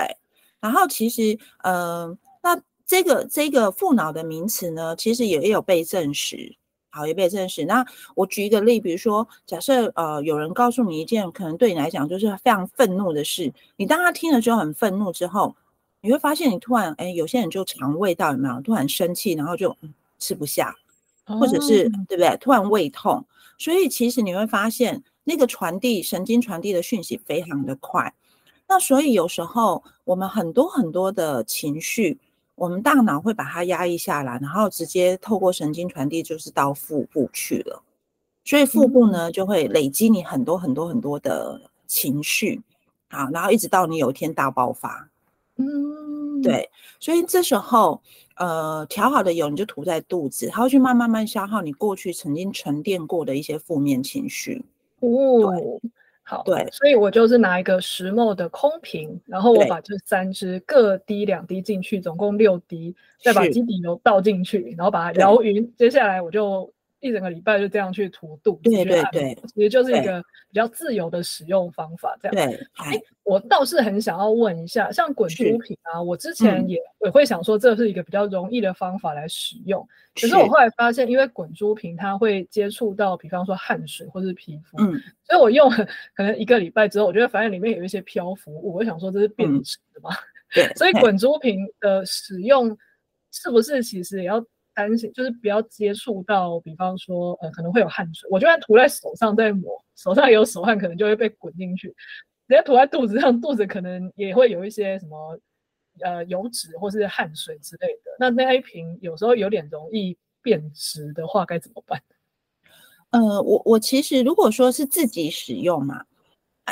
然后其实，嗯、呃，那这个这个腹脑的名词呢，其实也有被证实。好，也被证实。那我举一个例，比如说，假设呃有人告诉你一件可能对你来讲就是非常愤怒的事，你当他听了就很愤怒之后，你会发现你突然哎、欸，有些人就肠胃道有没有突然生气，然后就、嗯、吃不下，或者是、oh. 对不对？突然胃痛，所以其实你会发现那个传递神经传递的讯息非常的快。那所以有时候我们很多很多的情绪。我们大脑会把它压抑下来，然后直接透过神经传递就是到腹部去了，所以腹部呢就会累积你很多很多很多的情绪，好，然后一直到你有一天大爆发。嗯，对，所以这时候呃调好的油你就涂在肚子，它会去慢慢慢消耗你过去曾经沉淀过的一些负面情绪。哦，好，对，所以我就是拿一个十 ml 的空瓶，然后我把这三支各滴两滴进去，总共六滴，再把基底油倒进去，然后把它摇匀。接下来我就一整个礼拜就这样去涂肚子，对对对，其实就是一个比较自由的使用方法。这样，对，哎，我倒是很想要问一下，像滚珠瓶啊，我之前也、嗯、我会想说这是一个比较容易的方法来使用，可是我后来发现，因为滚珠瓶它会接触到，比方说汗水或是皮肤。嗯，所以我用了可能一个礼拜之后，我就会发现里面有一些漂浮物，我想说这是变质的嘛、嗯、对，所以滚珠瓶的使用是不是其实也要担心，就是不要接触到，比方说呃可能会有汗水，我就算涂在手上再抹，手上有手汗可能就会被滚进去，直接涂在肚子上，肚子可能也会有一些什么呃油脂或是汗水之类的，那那一瓶有时候有点容易变质的话该怎么办？呃，我我其实如果说是自己使用嘛，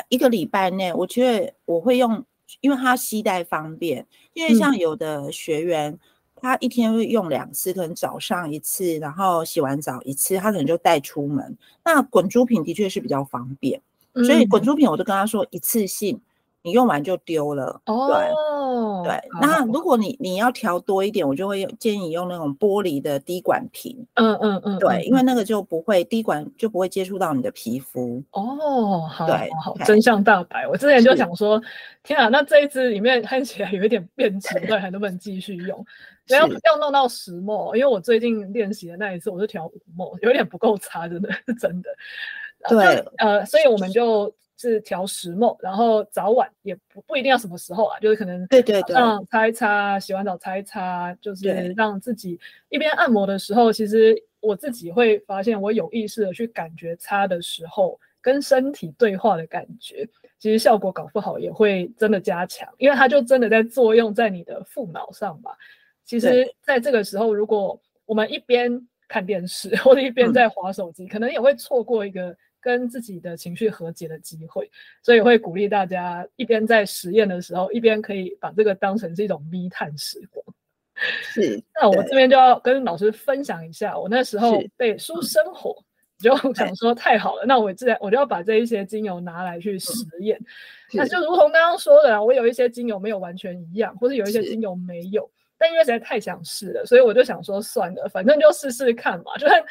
一个礼拜内，我觉得我会用，因为它携带方便。因为像有的学员，嗯、他一天会用两次，可能早上一次，然后洗完澡一次，他可能就带出门。那滚珠瓶的确是比较方便，嗯、所以滚珠瓶我就跟他说一次性，你用完就丢了。哦，对，对。那如果你你要调多一点，我就会建议用那种玻璃的滴管瓶。嗯嗯嗯，对，因为那个就不会滴管就不会接触到你的皮肤。哦，好，对，好，真相大白。我之前就想说，天啊，那这一支里面看起来有一点变质，对，还能不能继续用？不要要弄到十 ml， 因为我最近练习的那一次我是调五 ml， 有点不够擦，真的是真的。对，呃，所以我们就是调十 ml， 然后早晚也 不, 不一定要什么时候啊，就是可能对对对，擦一擦，洗完澡擦一擦，就是让自己一边按摩的时候，其实我自己会发现，我有意识的去感觉擦的时候跟身体对话的感觉，其实效果搞不好也会真的加强，因为它就真的在作用在你的腹脑上吧。其实在这个时候，如果我们一边看电视或者一边在滑手机，嗯、可能也会错过一个跟自己的情绪和解的机会，所以会鼓励大家一边在实验的时候，一边可以把这个当成是一种me time时光。是，那我这边就要跟老师分享一下，我那时候被书生火，就想说太好了，那我自然我就要把这一些精油拿来去实验。嗯、那就如同刚刚说的啦，我有一些精油没有完全一样，或是有一些精油没有，但因为实在太想试了，所以我就想说算了，反正就试试看嘛，就算。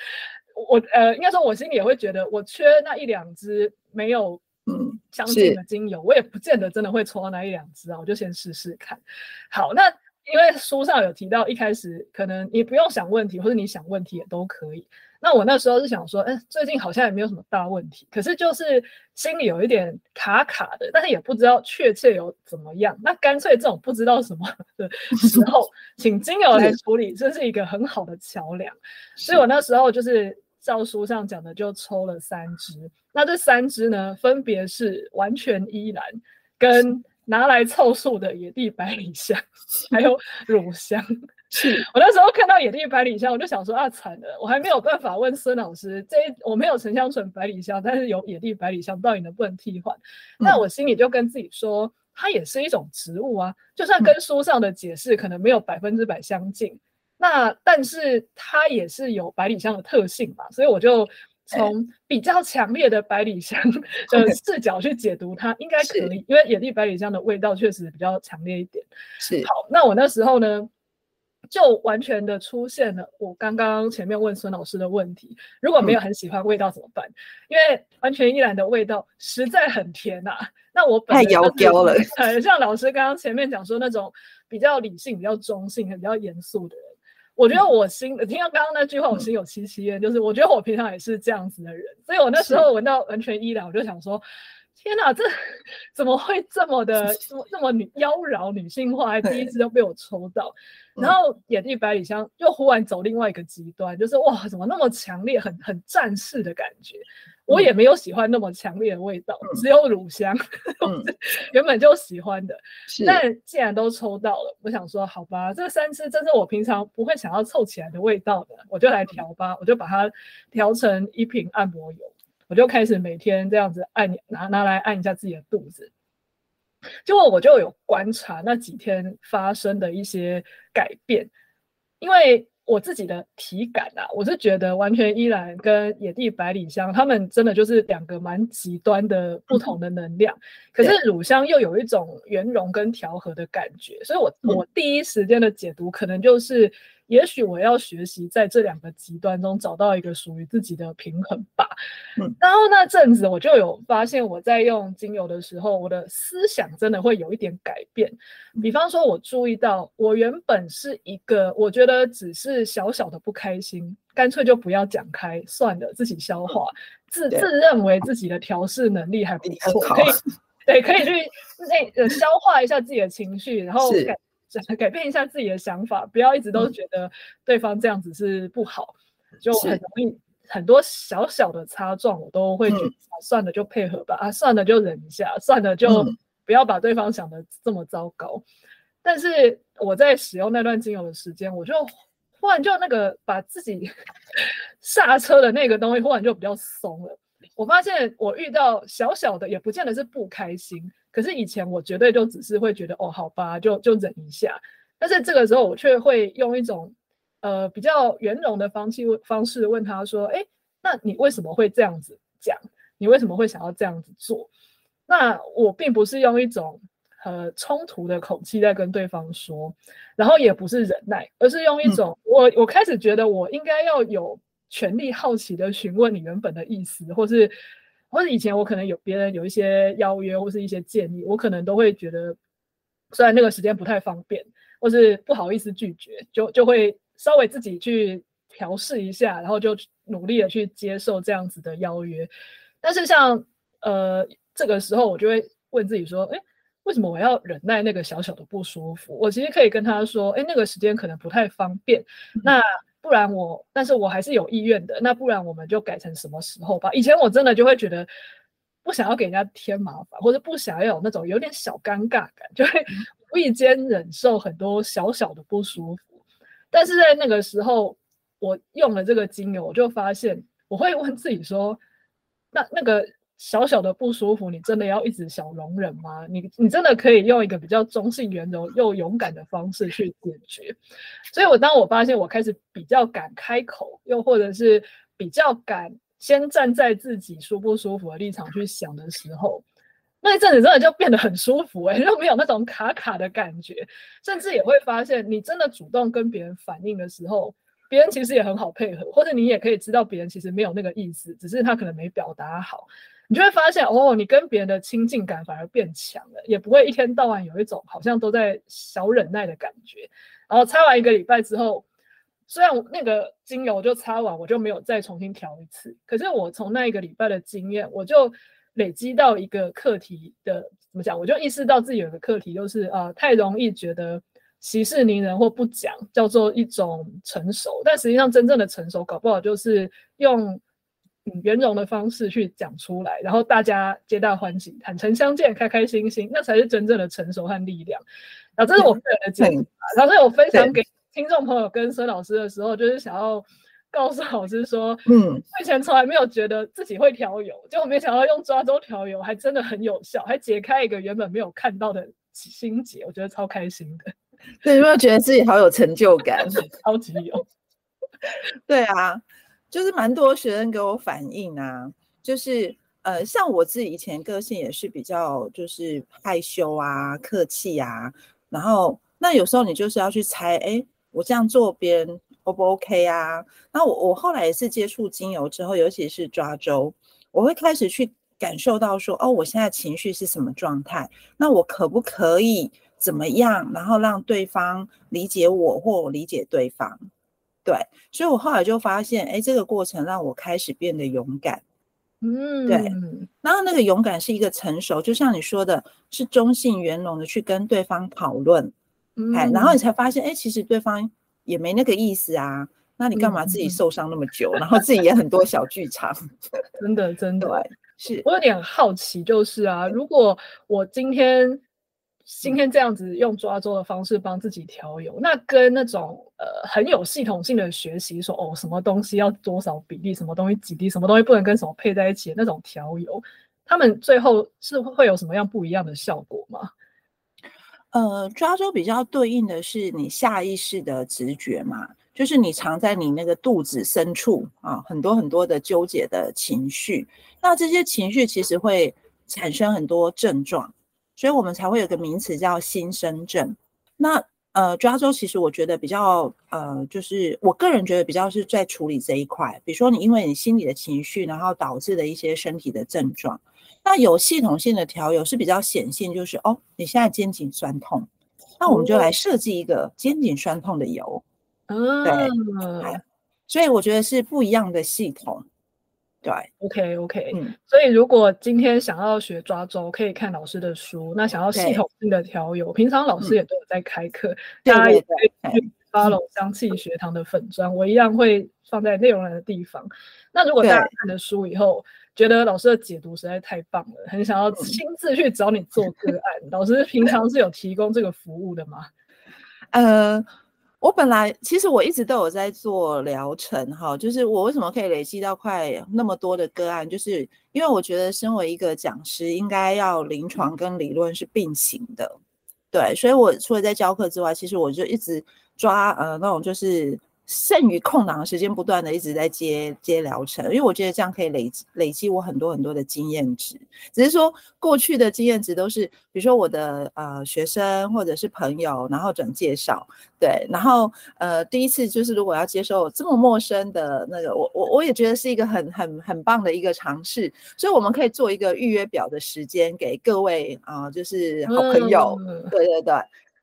我呃，应该说，我心里也会觉得，我缺那一两支没有相近的精油，嗯、我也不见得真的会抽到那一两支啊，我就先试试看。好，那因为书上有提到，一开始可能你不用想问题，或者你想问题也都可以。那我那时候是想说，哎、欸，最近好像也没有什么大问题，可是就是心里有一点卡卡的，但是也不知道确切有怎么样。那干脆这种不知道什么的时候，请精油来处理，这是一个很好的桥梁。所以我那时候就是。照书上讲的，就抽了三支。那这三支呢，分别是完全依兰、跟拿来凑数的野地百里香，还有乳香。是我那时候看到野地百里香，我就想说啊，惨了，我还没有办法问孙老师，这我没有沉香醇百里香，但是有野地百里香，到底能不能替换？那我心里就跟自己说，嗯、它也是一种植物啊，就算跟书上的解释可能没有百分之百相近，嗯、那但是它也是有百里香的特性嘛，所以我就从比较强烈的百里香的视角去解读它，应该可以，因为野地百里香的味道确实比较强烈一点。是，好，那我那时候呢？就完全的出现了我刚刚前面问孙老师的问题，如果没有很喜欢味道怎么办？嗯、因为完全依然的味道实在很甜啊，那我本来太妖娇了，像老师刚刚前面讲说那种比较理性、比较中性、比较严肃的人，我觉得我心、嗯、听到刚刚那句话，我心有戚戚焉，就是我觉得我平常也是这样子的人，所以我那时候闻到完全依然，我就想说。天哪，这怎么会这么的这么女妖娆女性化？还第一次就被我抽到，然后野地百里香又忽然走另外一个极端，就是哇，怎么那么强烈，很很战士的感觉。我也没有喜欢那么强烈的味道，嗯、只有乳香，嗯、原本就喜欢的。但既然都抽到了，我想说，好吧，这三支真是我平常不会想要凑起来的味道的，我就来调吧，嗯、我就把它调成一瓶按摩油。我就开始每天这样子按 拿, 拿来按一下自己的肚子，结果我就有观察那几天发生的一些改变，因为我自己的体感啊，我是觉得完全依然跟野地百里香他们真的就是两个蛮极端的不同的能量，嗯、可是乳香又有一种圆融跟调和的感觉，所以 我, 我第一时间的解读可能就是也许我要学习在这两个极端中找到一个属于自己的平衡吧。嗯、然后那阵子我就有发现，我在用精油的时候，我的思想真的会有一点改变。比方说，我注意到我原本是一个我觉得只是小小的不开心，干脆就不要讲开，算了，自己消化，嗯、自自认为自己的调适能力还不错，可以对，可以去那、呃、消化一下自己的情绪，然后感。改变一下自己的想法，不要一直都觉得对方这样子是不好，嗯、就很容易很多小小的擦撞，我都会觉得、嗯啊、算了就配合吧，啊算了就忍一下，算了就不要把对方想得这么糟糕。嗯、但是我在使用那段精油的时间，我就忽然就那个把自己刹车的那个东西忽然就比较松了。我发现我遇到小小的也不见得是不开心，可是以前我绝对就只是会觉得哦好吧，就就忍一下，但是这个时候我却会用一种呃比较圆融的方式方式问他说，哎，那你为什么会这样子讲？你为什么会想要这样子做？那我并不是用一种呃冲突的口气在跟对方说，然后也不是忍耐，而是用一种、嗯、我我开始觉得我应该要有权利好奇的询问你原本的意思，或是或是以前我可能有别人有一些邀约或是一些建议，我可能都会觉得虽然那个时间不太方便或是不好意思拒绝，就就会稍微自己去调试一下，然后就努力的去接受这样子的邀约。但是像呃这个时候我就会问自己说，诶，为什么我要忍耐那个小小的不舒服？我其实可以跟他说，诶，那个时间可能不太方便，那不然我，但是我还是有意愿的。那不然我们就改成什么时候吧？以前我真的就会觉得不想要给人家添麻烦，或者不想要有那种有点小尴尬感，就会无意间忍受很多小小的不舒服。但是在那个时候，我用了这个精油，我就发现我会问自己说：那那个小小的不舒服，你真的要一直小容忍吗？你你真的可以用一个比较中性、圆柔又勇敢的方式去解决。所以我当我发现我开始比较敢开口，又或者是比较敢先站在自己舒不舒服的立场去想的时候，那一阵子真的就变得很舒服，欸，就没有那种卡卡的感觉。甚至也会发现，你真的主动跟别人反应的时候，别人其实也很好配合，或者你也可以知道别人其实没有那个意思，只是他可能没表达好。你就会发现，哦，你跟别人的亲近感反而变强了，也不会一天到晚有一种好像都在小忍耐的感觉。然后擦完一个礼拜之后，虽然那个精油就擦完，我就没有再重新调一次，可是我从那一个礼拜的经验，我就累积到一个课题的，怎么讲？我就意识到自己有个课题，就是啊、呃，太容易觉得息事宁人或不讲，叫做一种成熟，但实际上真正的成熟，搞不好就是用圆融的方式去讲出来，然后大家皆大欢喜，坦诚相见，开开心心，那才是真正的成熟和力量。啊，这是我个人的经历，然后我分享给听众朋友跟孙老师的时候，就是想要告诉老师说，嗯，我以前从来没有觉得自己会调油，结果没想到用抓周调油还真的很有效，还解开一个原本没有看到的心结，我觉得超开心的。对，有没有觉得自己好有成就感？超级有。对啊，就是蛮多学生给我反映啊，就是呃，像我自己以前个性也是比较就是害羞啊、客气啊，然后那有时候你就是要去猜，哎，我这样做别人 O 不 OK 啊？那我我后来也是接触精油之后，尤其是抓周，我会开始去感受到说，哦，我现在情绪是什么状态？那我可不可以怎么样，然后让对方理解我，或我理解对方？对，所以我后来就发现，哎，这个过程让我开始变得勇敢。嗯，对。然后那个勇敢是一个成熟，就像你说的，是中性圆融的去跟对方讨论，嗯，哎，然后你才发现，哎，其实对方也没那个意思啊。那你干嘛自己受伤那么久，嗯，然后自己也很多小剧场？真的，真的。对，是。我有点好奇，就是啊，如果我今天。今天这样子用抓周的方式帮自己调油，那跟那种呃很有系统性的学习说哦什么东西要多少比例，什么东西几滴，什么东西不能跟什么配在一起的那种调油，他们最后是会有什么样不一样的效果吗？呃，抓周比较对应的是你下意识的直觉嘛，就是你藏在你那个肚子深处啊，很多很多的纠结的情绪，那这些情绪其实会产生很多症状。所以我们才会有个名词叫心身症。那呃，抓周其实我觉得比较呃，就是我个人觉得比较是在处理这一块，比如说你因为你心理的情绪，然后导致的一些身体的症状。那有系统性的调油是比较显性，就是哦，你现在肩颈酸痛，那我们就来设计一个肩颈酸痛的油。嗯，对，嗯，所以我觉得是不一样的系统。对 ，OK OK，嗯，所以如果今天想要学抓周，可以看老师的书。那想要系统性的调油，平常老师也都有在开课，嗯，大家也可以去 follow 香气学堂的粉专，嗯，我一样会放在内容栏的地方。那如果大家看了书以后，觉得老师的解读实在太棒了，很想要亲自去找你做个案，嗯，老师平常是有提供这个服务的吗？呃。我本来其实我一直都有在做疗程哈，就是我为什么可以累积到快那么多的个案，就是因为我觉得身为一个讲师，应该要临床跟理论是并行的，对，所以我除了在教课之外，其实我就一直抓呃那种就是剩余空档的时间，不断的一直在接接疗程，因为我觉得这样可以累积累积我很多很多的经验值。只是说过去的经验值都是，比如说我的呃学生或者是朋友，然后转介绍，对，然后呃第一次就是如果要接受这么陌生的那个，我我我也觉得是一个很很很棒的一个尝试，所以我们可以做一个预约表的时间给各位啊，呃，就是好朋友，嗯，对对对，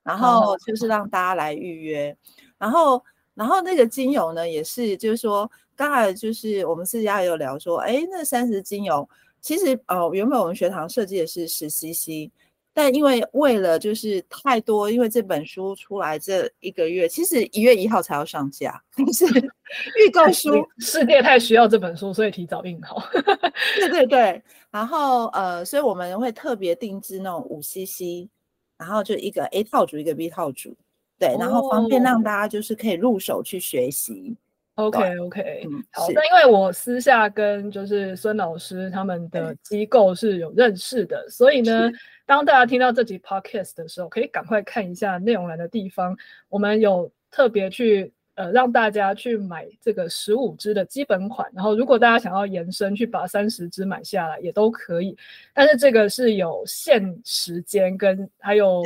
然后就是让大家来预约，然后。然后那个精油呢，也是就是说，刚才就是我们私下也有聊说，哎，那三十精油其实呃，原本我们学堂设计的是十 C C， 但因为为了就是太多，因为这本书出来这一个月，其实一月一号才要上架，但是预购书世界太需要这本书，所以提早印好。对对对，然后呃，所以我们会特别定制那种五 C C， 然后就一个 A 套组，一个 B 套组。对，然后方便让大家就是可以入手去学习。Oh, OK OK，嗯，好。那因为我私下跟就是孙老师他们的机构是有认识的，所以呢，当大家听到这集 podcast 的时候，可以赶快看一下内容栏的地方，我们有特别去呃让大家去买这个十五支的基本款，然后如果大家想要延伸去把三十支买下来也都可以，但是这个是有限时间跟还有。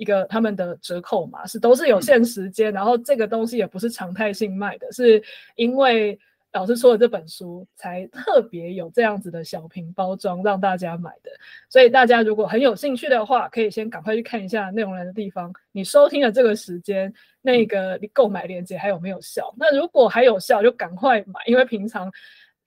一个他们的折扣嘛，是都是有限时间，嗯，然后这个东西也不是常态性卖的，是因为老师出了这本书才特别有这样子的小瓶包装让大家买的，所以大家如果很有兴趣的话，可以先赶快去看一下内容栏的地方，你收听的这个时间那个购买链接还有没有效，那如果还有效就赶快买，因为平常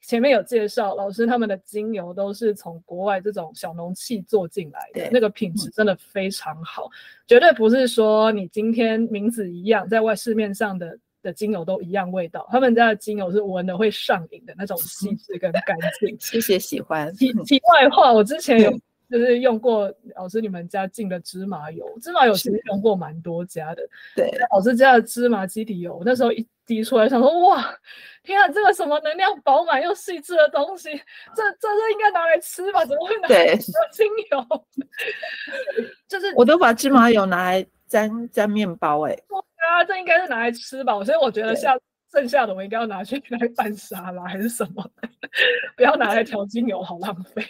前面有介绍，老师他们的精油都是从国外这种小农器做进来的，那个品质真的非常好，嗯，绝对不是说你今天名字一样，在外市面上的的精油都一样味道，他们家的精油是闻的会上瘾的那种细致跟干净。谢谢喜欢。题外话，我之前有就是用过老师你们家进的芝麻油，芝麻油其实用过蛮多家的，对，老师家的芝麻基底油，我那时候一滴出来想说哇天啊，这个什么能量饱满又细致的东西，这这是应该拿来吃吧，怎么会拿来吃精油就是我都把芝麻油拿来沾沾面包哎、欸，对啊，这应该是拿来吃吧，所以我觉得下剩下的我应该要拿去来拌沙拉还是什么不要拿来调精油，好浪费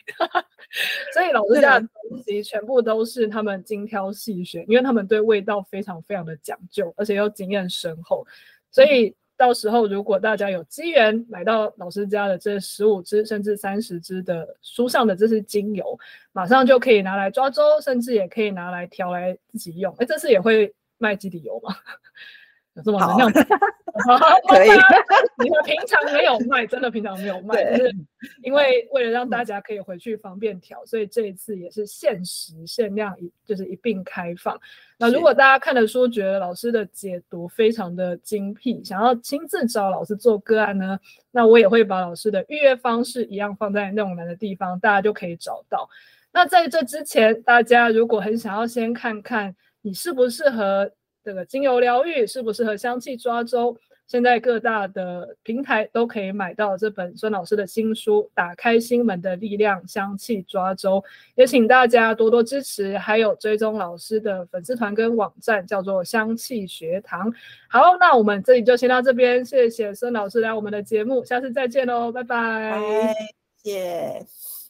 所以老师家的东西全部都是他们精挑细选，因为他们对味道非常非常的讲究，而且又经验深厚，所以到时候如果大家有机缘买到老师家的这十五支甚至三十支的书上的这支精油，马上就可以拿来抓周，甚至也可以拿来调来自己用。这次也会卖基底油吗？有这么能量？可以，你们平常没有卖，真的平常没有卖，就是因为为了让大家可以回去方便调，所以这一次也是限时限量，就是一并开放。那如果大家看的书觉得老师的解读非常的精辟，想要亲自找老师做个案呢，那我也会把老师的预约方式一样放在内容栏的地方，大家就可以找到。那在这之前，大家如果很想要先看看你适不适合这个精油疗愈，适不适合香气抓周，现在各大的平台都可以买到这本孙老师的新书《打开心门的力量：香气抓周》，也请大家多多支持，还有追踪老师的粉丝团跟网站，叫做香气学堂。好，那我们这里就先到这边，谢谢孙老师来我们的节目，下次再见喽，拜拜，谢谢。